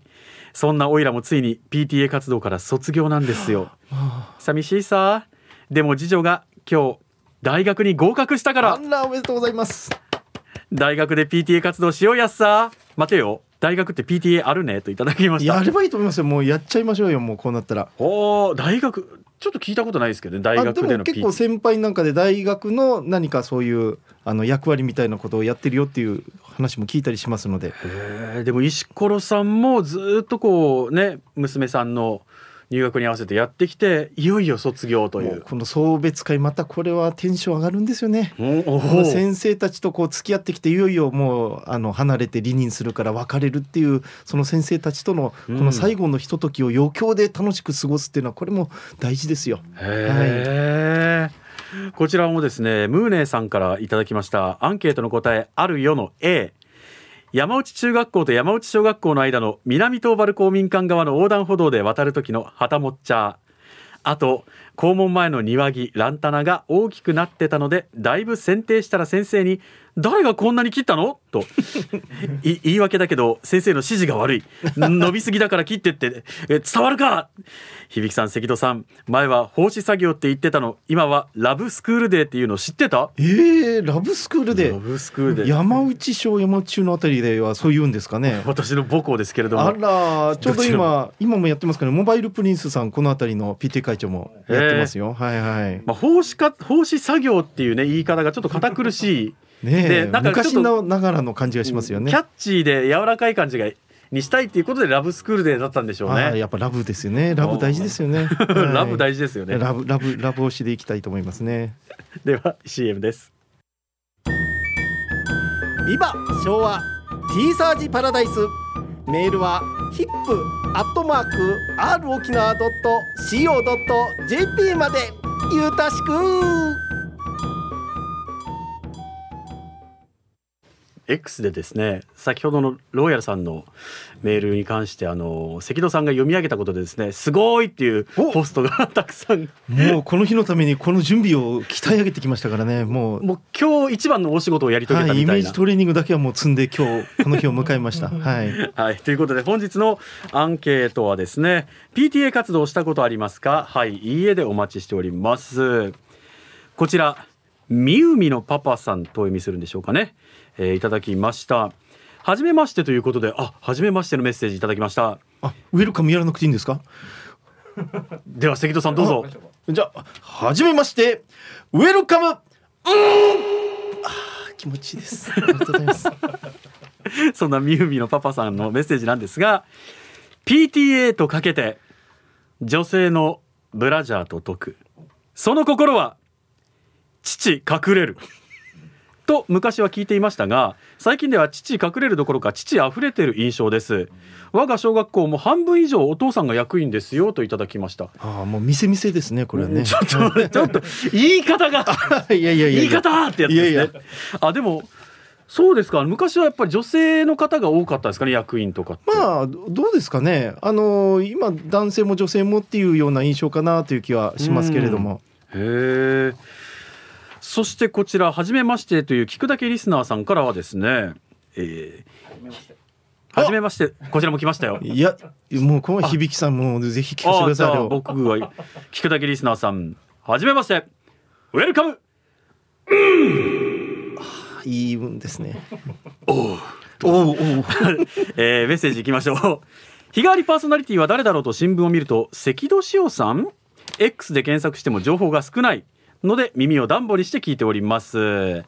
そんなオイラもついに PTA 活動から卒業なんですよ。寂しいさ。でも次女が今日大学に合格したから。あら、おめでとうございます。大学で PTA 活動しようやっさ。待てよ、大学って PTA あるねといただきました。やればいいと思いますよ。もうやっちゃいましょうよ。もうこうなったら。お、大学ちょっと聞いたことないですけどね。大学での PTA 結構先輩なんかで大学の何かそういう役割みたいなことをやってるよっていう話も聞いたりしますので。でも石ころさんもずっとこうね、娘さんの入学に合わせてやってきて、いよいよ卒業とい うこの送別会、またこれはテンション上がるんですよね。先生たちとこう付き合ってきて、いよいよもう離れて離任するから別れるっていう、その先生たちとのこの最後のひとときを余興で楽しく過ごすっていうのは、これも大事ですよ。へー、はい、こちらもですね、ムーネーさんからいただきました。アンケートの答え、あるよの A。 山内中学校と山内小学校の間の南東原公民館側の横断歩道で渡る時の旗持っちゃー、あと校門前の庭木ランタナが大きくなってたので、だいぶ剪定したら先生に誰がこんなに切ったのと言い訳だけど、先生の指示が悪い、伸びすぎだから切ってって伝わるか。響さん、関戸さん、前は奉仕作業って言ってたの、今はラブスクールデーっていうの知ってた？ラブスクールデー。ラブスクールデー、山内小山内中のあたりではそう言うんですかね。私の母校ですけれども。あら、ちょうど今もやってますから、ね、モバイルプリンスさん、このあたりの PT 会長もやってますよ。はいはい。まあ、奉仕作業っていうね言い方がちょっと堅苦しいね、でなんか昔ながらの感じがしますよね。キャッチーで柔らかい感じがにしたいということでラブスクールデーだったんでしょうね。やっぱラブですよね。ラブ大事ですよね、はい、ラブ大事ですよね。ラブ推しでいきたいと思いますね。では CM です。ビバ昭和ティーサージパラダイス。メールは hip@rokinawa.co.jp まで。ゆうたしくんX でですね、先ほどのロイヤルさんのメールに関して、関戸さんが読み上げたことでですね、すごいっていうポストがたくさん。もうこの日のためにこの準備を鍛え上げてきましたからね。もう今日一番の大仕事をやり遂げたみたいな、はい、イメージトレーニングだけはもう積んで今日この日を迎えました、はいはい、ということで本日のアンケートはですね、 PTA 活動したことありますか、はい、いいえでお待ちしております。こちら、みうみのパパさんと読みするんでしょうかね、いただきました。はじめましてということで、はじめましてのメッセージいただきました。ウェルカムやらなくていいんですか？では関戸さんどうぞ。じゃあ、はじめましてウェルカム、気持ちいいです。ありがとうございます。そんなみうみのパパさんのメッセージなんですが、 PTA とかけて女性のブラジャーと解く、その心は父隠れると昔は聞いていましたが、最近では父隠れるどころか父あふれてる印象です。我が小学校も半分以上お父さんが役員ですよといただきました。もう見せ見せですねこれはね。ちょっと言い方が言い方ってやつですね。でもそうですか、昔はやっぱり女性の方が多かったですかね、役員とかって。どうですかね、今男性も女性もっていうような印象かなという気はしますけれども。へえ。そしてこちら、はじめましてという聞くだけリスナーさんからはですね、はじめまして、こちらも来ましたよ。いや、もうこの響さんもぜひ聞かせてくださいよ。僕は聞くだけリスナーさん、はじめましてウェルカム、いい運ですね。おうメッセージいきましょう。日替わりパーソナリティは誰だろうと新聞を見ると、関戸志保さん X で検索しても情報が少ないので耳を暖房にして聞いております。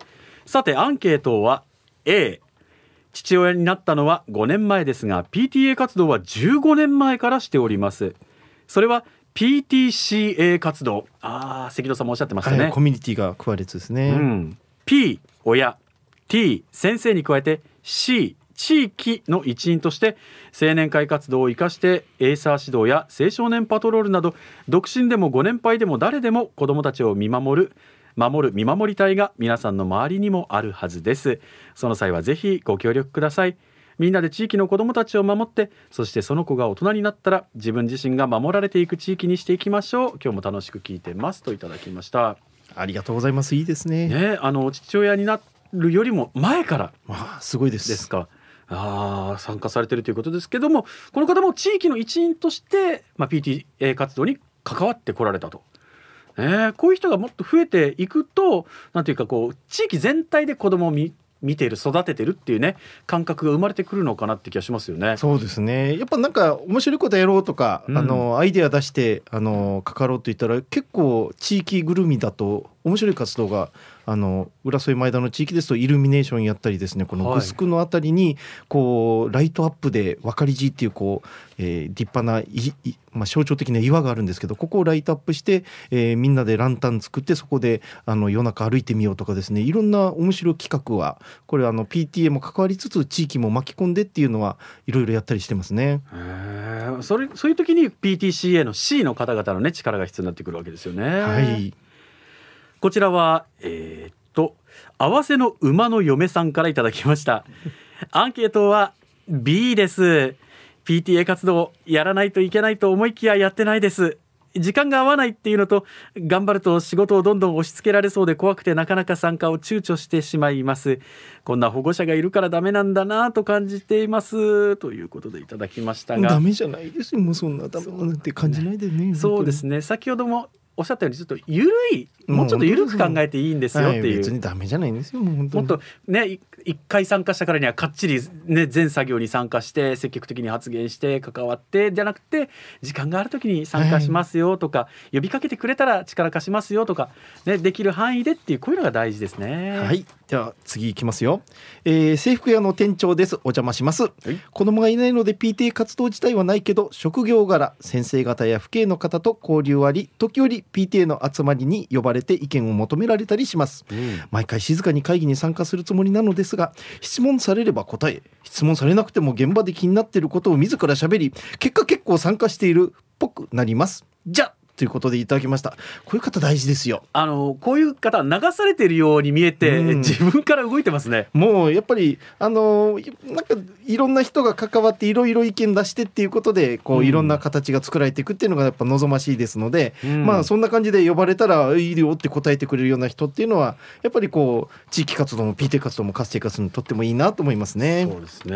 さてアンケートは A。 父親になったのは5年前ですが、 PTA 活動は15年前からしております。それは PTCA 活動。関戸さんもおっしゃってましたね、はい、コミュニティが加わるやつですね、うん、P 親、 T 先生に加えて C 地域の一員として青年会活動を生かして、エーサー指導や青少年パトロールなど、独身でもご年配でも誰でも子どもたちを見守る見守り隊が皆さんの周りにもあるはずです。その際はぜひご協力ください。みんなで地域の子どもたちを守って、そしてその子が大人になったら自分自身が守られていく地域にしていきましょう。今日も楽しく聞いてますといただきました。ありがとうございます。いいですね。ね、父親になるよりも前からすごいですですか。参加されているということですけども、この方も地域の一員として、PTA 活動に関わってこられたと、こういう人がもっと増えていくと、なんていうかこう地域全体で子どもを見ている、育ててるっていうね、感覚が生まれてくるのかなって気がしますよね。そうですね。やっぱなんか面白いことやろうとか、アイデア出してかかろうといったら、結構地域ぐるみだと面白い活動が浦添前田の地域ですとイルミネーションやったりですね、このグスクのあたりにこうライトアップでわかりじっていう立派な象徴的な岩があるんですけど、ここをライトアップしてみんなでランタン作って、そこで夜中歩いてみようとかですね、いろんな面白い企画はこれPTA も関わりつつ地域も巻き込んでっていうのはいろいろやったりしてますね。そういう時に PTCA の C の方々のね、力が必要になってくるわけですよね。はい。こちらは、合わせの馬の嫁さんからいただきました。アンケートは B です。 PTA 活動やらないといけないと思いきややってないです。時間が合わないっていうのと、頑張ると仕事をどんどん押し付けられそうで怖くて、なかなか参加を躊躇してしまいます。こんな保護者がいるからダメなんだなと感じています、ということでいただきましたが、ダメじゃないですよ。もうそんなダメなんて感じないでね。そうですね。先ほどもおっしゃったように、ちょっと緩い、もうちょっと緩く考えていいんですよっていう、別にダメじゃないんですよ。もう本当にもっとね、一回参加したからにはかっちり、ね、全作業に参加して積極的に発言して関わってじゃなくて、時間があるときに参加しますよとか、呼びかけてくれたら力貸しますよとか、ね、できる範囲でっていう、こういうのが大事ですね。はい。では次いきますよ。制服屋の店長です。お邪魔します、はい、子供がいないので PTA 活動自体はないけど、職業柄先生方や父兄の方と交流あり、時折PTA の集まりに呼ばれて意見を求められたりします、毎回静かに会議に参加するつもりなのですが、質問されれば答え、質問されなくても現場で気になっていることを自ら喋り、結果結構参加しているっぽくなります。じゃということでいただきました。こういう方大事ですよ。こういう方は流されているように見えて、自分から動いてますね。もうやっぱりなんかいろんな人が関わっていろいろ意見出してっていうことで、こういろんな形が作られていくっていうのがやっぱ望ましいですので、そんな感じで呼ばれたらいいよって答えてくれるような人っていうのは、やっぱりこう地域活動も PTA 活動も活性化するのとってもいいなと思いますね。そうですね。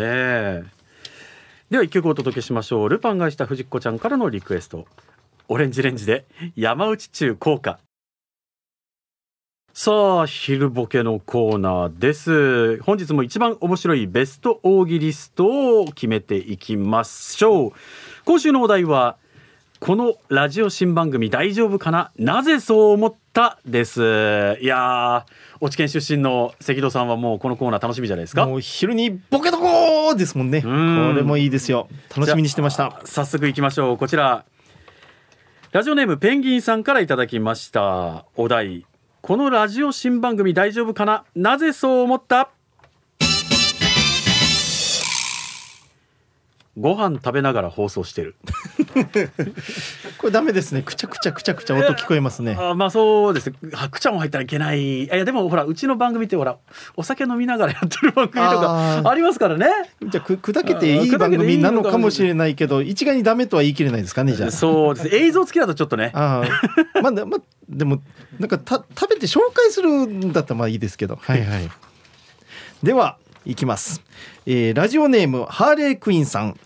では1曲お届けしましょう。ルパンがした藤子ちゃんからのリクエスト、オレンジレンジで山内中高歌。さあ、昼ボケのコーナーです。本日も一番面白いベスト大喜利リストを決めていきましょう。今週のお題は、このラジオ新番組大丈夫かな、なぜそう思ったです。いや、落研出身の関戸さんはもうこのコーナー楽しみじゃないですか。もう昼にボケとこですもんね。これもいいですよ。楽しみにしてました。早速いきましょう。こちら、ラジオネームペンギンさんからいただきました。お題、このラジオ新番組大丈夫かな、なぜそう思った。ご飯食べながら放送してる。これダメですね。くちゃくちゃくちゃくちゃ音聞こえますね。そうですね。くちゃも入ったらいけない。いやでもほら、うちの番組ってほら、お酒飲みながらやってる番組とかありますからね。じゃあ砕けていい番組なのかもしれないけど、一概にダメとは言い切れないですかね。じゃあそうです。映像付きだとちょっとね。でもなんか食べて紹介するんだったらまあいいですけど。はいはい。ではいきます、ラジオネームハーレークイーンさん。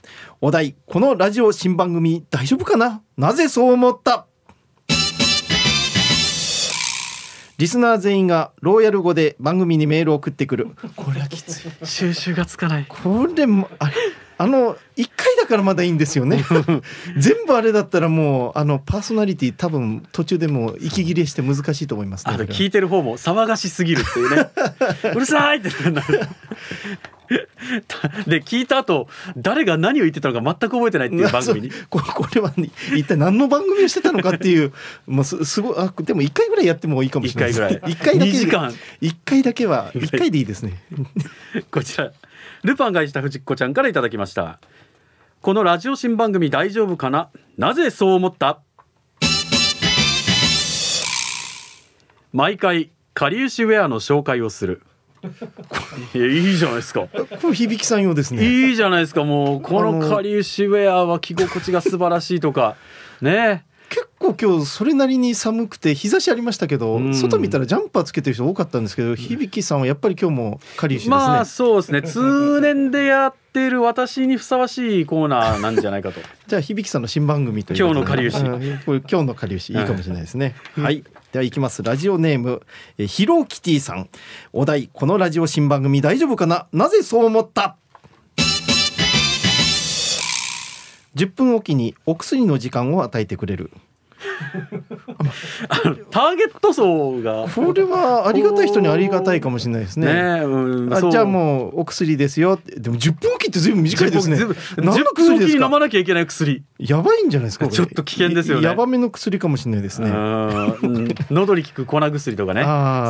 お題、このラジオ新番組大丈夫かな、なぜそう思った。リスナー全員がローヤル語で番組にメールを送ってくる。これはきつい。収集がつかない。これも1回だからまだいいんですよね。全部あれだったらもうパーソナリティ多分途中でもう息切れして難しいと思いますね。聞いてる方も騒がしすぎるっていうね。うるさいってなる。で聞いた後誰が何を言ってたのか全く覚えてないっていう番組に。これは、ね、一体何の番組をしてたのかっていう。もうすごい。でも1回ぐらいやってもいいかもしれないです。1回だけ。2時間。1回だけは1回でいいですね。こちらルパンがした藤子ちゃんからいただきました。このラジオ新番組大丈夫かな、なぜそう思った。毎回かりゆしウェアの紹介をする。いいじゃないですか。これ響きさん用ですね。いいじゃないですか。もうこのかりゆしウェアは着心地が素晴らしいとかね。結構今日それなりに寒くて日差しありましたけど、外見たらジャンパーつけてる人多かったんですけど、響さんはやっぱり今日もかりゆしですね。まあそうですね、通年でやっている私にふさわしいコーナーなんじゃないかとじゃあ響さんの新番組という今日のかりゆし、今日のかりゆしいいかもしれないですねはい、ではいきます。ラジオネームヒロキティさん、お題、このラジオ新番組大丈夫かな、なぜそう思った。10分おきにお薬の時間を与えてくれるターゲット層がこれはありがたい人にありがたいかもしれないですね。じゃあもうお薬ですよ。でも10分おきって随分短いですね。10分おきに飲まなきゃいけない薬やばいんじゃないですか。ちょっと危険ですよね。やばめの薬かもしれないですね。喉に効く粉薬とかね、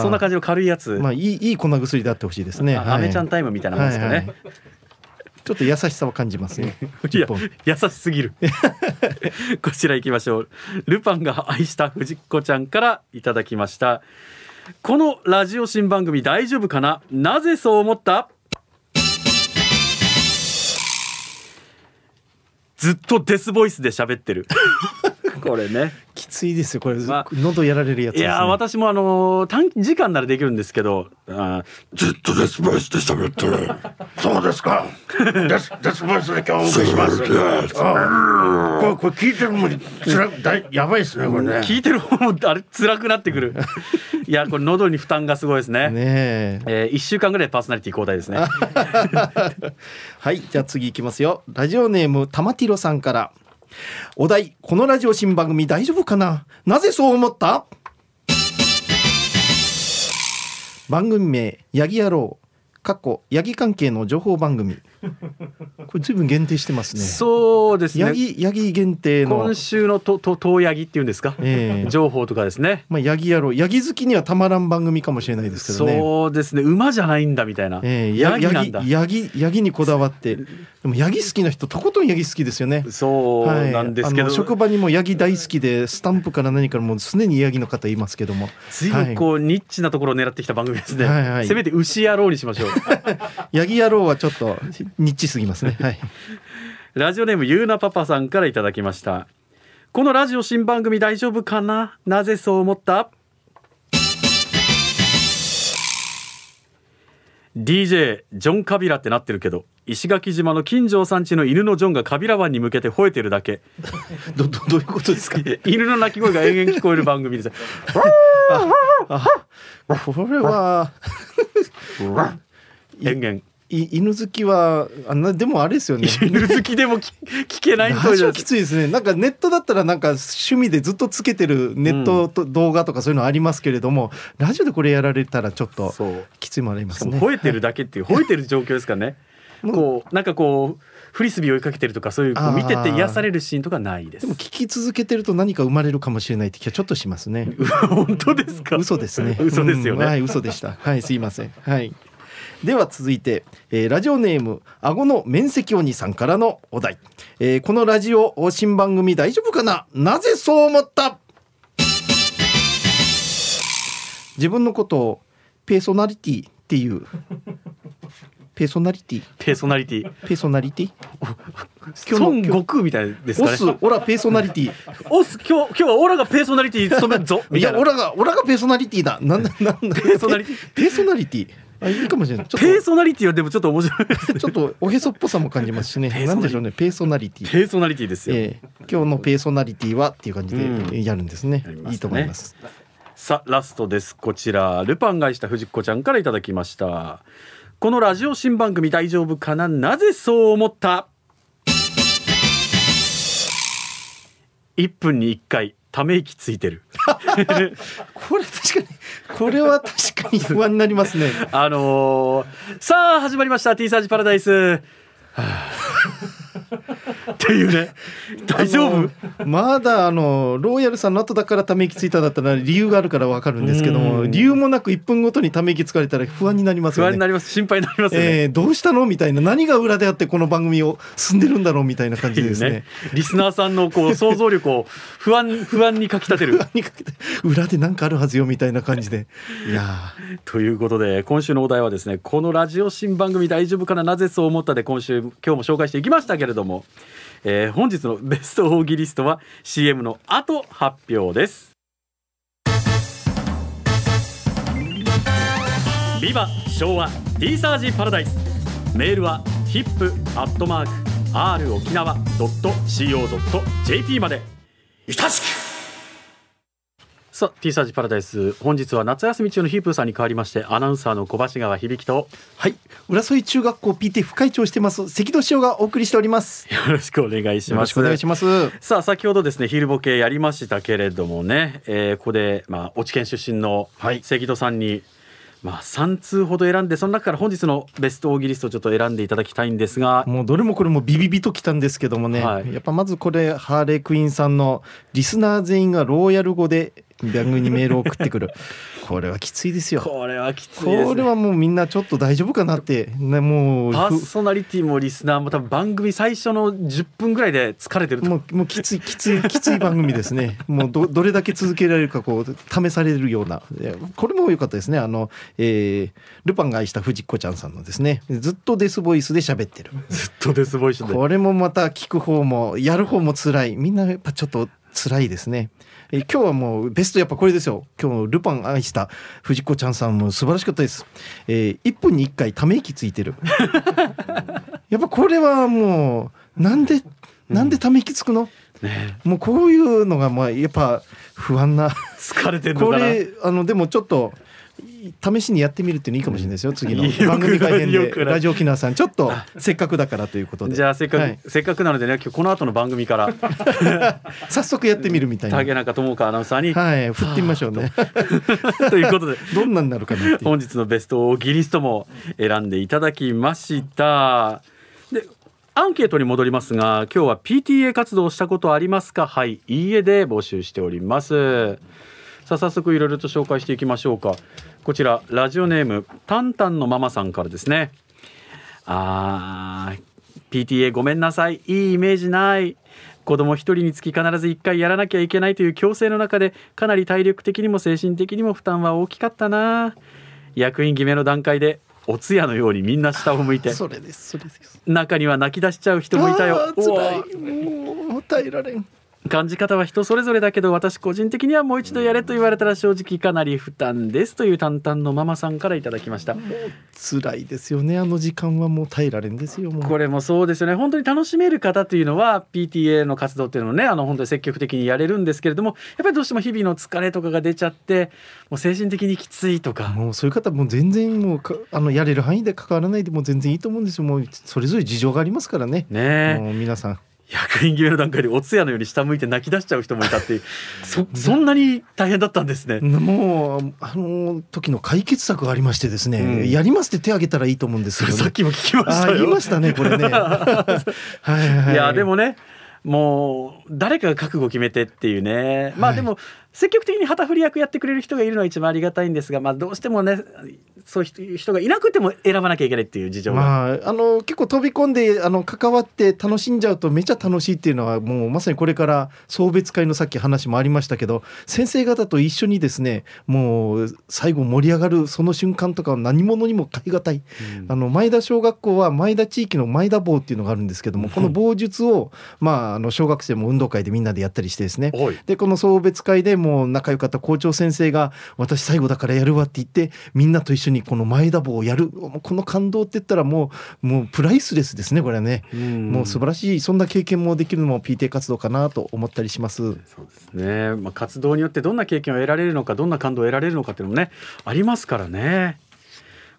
そんな感じの軽いやつ、まあ、いい粉薬であってほしいですね。アメちゃんタイムみたいなもんですかね、はいはいはい。ちょっと優しさを感じますね。いや優しすぎるこちら行きましょう。ルパンが愛した藤子ちゃんからいただきました。このラジオ新番組大丈夫かな、なぜそう思った。ずっとデスボイスで喋ってるこれねきついですよこれ、まあ、喉やられるやつですね。いや私も短時間ならできるんですけど、ずっとデスボイスで喋ってるそうですかデスボイスで今日お送りしますこれ聞いてる方もやばいですねこれね。聞いてる方もあれ辛くなってくるいやこれ喉に負担がすごいです ね1週間ぐらいパーソナリティ交代ですねはい、じゃあ次いきますよ。ラジオネームたまティロさんから、お題、このラジオ新番組大丈夫かな、なぜそう思った。番組名ヤギ野郎ヤギ関係の情報番組、これ随分限定してますね。そうですね、ヤギ限定の今週のとヤギっていうんですか、情報とかですね、まあ、ヤギ野郎ヤギ好きにはたまらん番組かもしれないですけどね。そうですね、馬じゃないんだみたいな、ヤギなんだ、ヤギにこだわって、でもヤギ好きな人とことんヤギ好きですよね。そうなんですけど、職場にもヤギ大好きでスタンプから何からもう常にヤギの方いますけども、随分こう、ニッチなところを狙ってきた番組ですね、はいはい、せめて牛野郎にしましょうヤギ野郎はちょっとニッチすぎますね、はい、ラジオネームゆうなパパさんからいただきました。このラジオ新番組大丈夫かな、なぜそう思った。 DJ ジョンカビラってなってるけど、石垣島の金城さん家の犬のジョンがカビラ湾に向けて吠えてるだけどういうことですか犬の鳴き声が延々聞こえる番組ですこれは犬好きはでもあれですよね、犬好きでも聞けないというきついですね。なんかネットだったらなんか趣味でずっとつけてるネットと動画とかそういうのありますけれども、ラジオでこれやられたらちょっときついもありますね。吠えてるだけっていう、吠えてる状況ですからねこうなんかこうフリスビー追いかけてるとか、そういうこう見てて癒されるシーンとかないです。でも聞き続けてると何か生まれるかもしれないって気はちょっとしますね本当ですか。嘘ですね、嘘ですよね、はい、嘘でした、はい、すいません、はい。では続いて、ラジオネーム顎の面積お兄さんからのお題、このラジオ新番組大丈夫かな、なぜそう思った。自分のことをペーソナリティっていう、ペーソナリティ孫悟空みたいですかね。オラペーソナリティ今日はオラがペーソナリティ務めるぞみたいな、いやオラがペーソナリティだなんだペーソナリティいいかもしれない。ペーソナリティはでもちょっと面白いです、ね、ちょっとおへそっぽさも感じますしねなんでしょうね、ペーソナリティですよ、今日のペーソナリティはっていう感じでやるんですね、いいと思います。さあラストです。こちらルパンが愛した藤子ちゃんからいただきました。このラジオ新番組大丈夫かな、なぜそう思った。1分に1回ため息ついてるこれ確かに不安になりますねさあ始まりました T サージパラダイス、はあ、っていうね大丈夫まだロイヤルさんの後だからため息ついただったら理由があるから分かるんですけども、理由もなく1分ごとにため息つかれたら不安になりますよね。不安になります、心配になりますよね、どうしたのみたいな、何が裏であってこの番組を進んでるんだろうみたいな感じです ねリスナーさんのこう想像力を不安にかきたてる裏で何かあるはずよみたいな感じでいやということで今週のお題はですね、このラジオ新番組大丈夫かな、なぜそう思ったで今週今日も紹介していきましたけれども、本日のベスト大喜利リストは CM の後発表です。ビバ昭和 T サージパラダイス、メールは hip@r-okinawa.co.jp までいたしく。さあ T サージパラダイス、本日は夏休み中のヒープーさんに代わりましてアナウンサーの小橋川響と、はい、浦添中学校 PT 副会長してます関戸潮がお送りしております。よろしくお願いします。よろしくお願いします。さあ先ほどですねヒルボケやりましたけれどもね、ここでお知見出身の関戸さんに、はい、3通ほど選んで、その中から本日のベスト大喜利リストをちょっと選んでいただきたいんですが、もうどれもこれもビビビときたんですけどもね、はい、やっぱまずこれハーレークイーンさんのリスナー全員がローヤル語で番組にメールを送ってくるこれはきついですよ。これはきついですね。これはもうみんなちょっと大丈夫かなって、ね、もうパーソナリティもリスナーも多分番組最初の10分ぐらいで疲れてると、もうきつい番組ですねもう どれだけ続けられるかこう試されるような、これも良かったですね。ルパンが愛した藤子ちゃんさんのですね、ずっとデスボイスで喋ってるずっとデスボイスで、これもまた聞く方もやる方もつらい、みんなやっぱちょっと辛いですね。今日はもうベストやっぱこれですよ。今日ルパン愛した藤子ちゃんさんも素晴らしかったです、1分に1回ため息ついてるやっぱこれはもうなんでため息つくの、ね、もうこういうのがやっぱ不安な疲れてるのかなこれでもちょっと試しにやってみるっていうのいいかもしれないですよ、次の番組改編でラジオ沖縄さんちょっとせっかくだからということでじゃあせっかくなのでね、今日この後の番組から早速やってみるみたいな、竹中智香アナウンサーに、はい、振ってみましょうねということでどんなになるかなって本日のベスト大喜利リストも選んでいただきました。でアンケートに戻りますが、今日は PTA 活動したことありますか、はい、いいえで募集しております。さあ早速いろいろと紹介していきましょうか。こちらラジオネームタンタンのママさんからですね。PTA ごめんなさい、いいイメージない、子供一人につき必ず一回やらなきゃいけないという強制の中でかなり体力的にも精神的にも負担は大きかったな、役員決めの段階でお通夜のようにみんな下を向いてそれですそれです、中には泣き出しちゃう人もいたよ。辛い、もう耐えられん。感じ方は人それぞれだけど、私個人的にはもう一度やれと言われたら正直かなり負担ですというタンタンのママさんからいただきました。もう辛いですよね、あの時間はもう耐えられんですよ。もうこれもそうですよね、本当に楽しめる方というのは PTA の活動っていうのをね、本当に積極的にやれるんですけれども、やっぱりどうしても日々の疲れとかが出ちゃってもう精神的にきついとか、もうそういう方も全然もうやれる範囲で関わらないでも全然いいと思うんですよ。もうそれぞれ事情がありますからね。ねえ、もう皆さん役員決めの段階でお通夜のように下向いて泣き出しちゃう人もいたっていうそんなに大変だったんですね。もうあの時の解決策がありましてですね、うん、やりますって手挙げたらいいと思うんですけど、ね、さっきも聞きましたよ。言いましたねこれねはい、はい、いやでもね、もう誰かが覚悟を決めてっていうね、でも積極的に旗振り役やってくれる人がいるのは一番ありがたいんですが、どうしてもねそういう人がいなくても選ばなきゃいけないっていう事情が、結構飛び込んで関わって楽しんじゃうとめちゃ楽しいっていうのは、もうまさにこれから送別会のさっき話もありましたけど、先生方と一緒にですね、もう最後盛り上がるその瞬間とかは何者にも代えがたい、うん、前田小学校は前田地域の前田棒っていうのがあるんですけども、この棒術を小学生も運動会でみんなでやったりしてですね、でこの送別会でもう仲良かった校長先生が私最後だからやるわって言ってみんなと一緒にこの前田棒をやる、この感動って言ったらもうプライスレスですねこれはね。もう素晴らしい、そんな経験もできるのも PTA 活動かなと思ったりします。そうですね、活動によってどんな経験を得られるのか、どんな感動を得られるのかっていうのもねありますからね。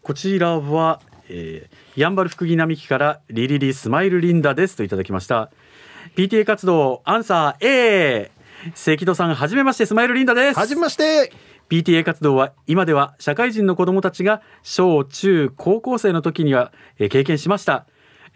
こちらは、やんばる福木並木からリリリスマイルリンダですといただきました。 PTA 活動アンサー A、関戸さんはじめまして、スマイルリンダです。はじめまして。 PTA 活動は今では社会人の子どもたちが小中高校生の時には経験しました。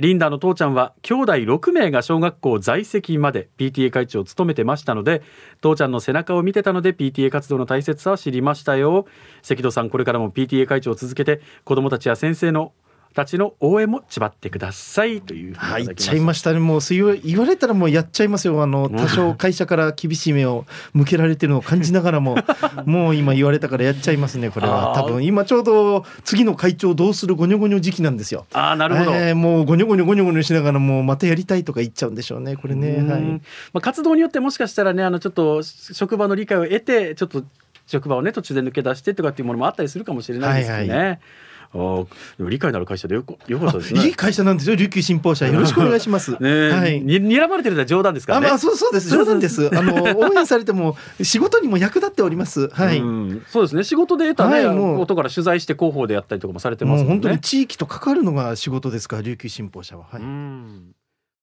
リンダの父ちゃんは兄弟6名が小学校在籍まで PTA 会長を務めてましたので、父ちゃんの背中を見てたので PTA 活動の大切さを知りましたよ。関戸さんこれからも PTA 会長を続けて子どもたちや先生のたちの応援もちばってくださいというふうにいただきました。はい、言っちゃいましたね。もう言われたらもうやっちゃいますよ。多少会社から厳しい目を向けられてるのを感じながらももう今言われたからやっちゃいますね。これは多分今ちょうど次の会長どうするゴニョゴニョ時期なんですよ。あ、なるほど。もうゴニョゴニョゴニョゴニョしながらもうまたやりたいとか言っちゃうんでしょうね、これね。はい、まあ、活動によってもしかしたらね、ちょっと職場の理解を得てちょっと職場をね途中で抜け出してとかっていうものもあったりするかもしれないですけどね。はいはい、理解のある会社でよかったですね。いい会社なんですよ、琉球新報社。よろしくお願いします。ね、はい、睨まれてるのは冗談ですからね。そうです、冗談です。応援されても仕事にも役立っております。はい、うん、そうですね。仕事で得たね、ことから取材して広報でやったりとかもされてますもんね。もう本当に地域と関わるのが仕事ですから、琉球新報社は。はい。うん。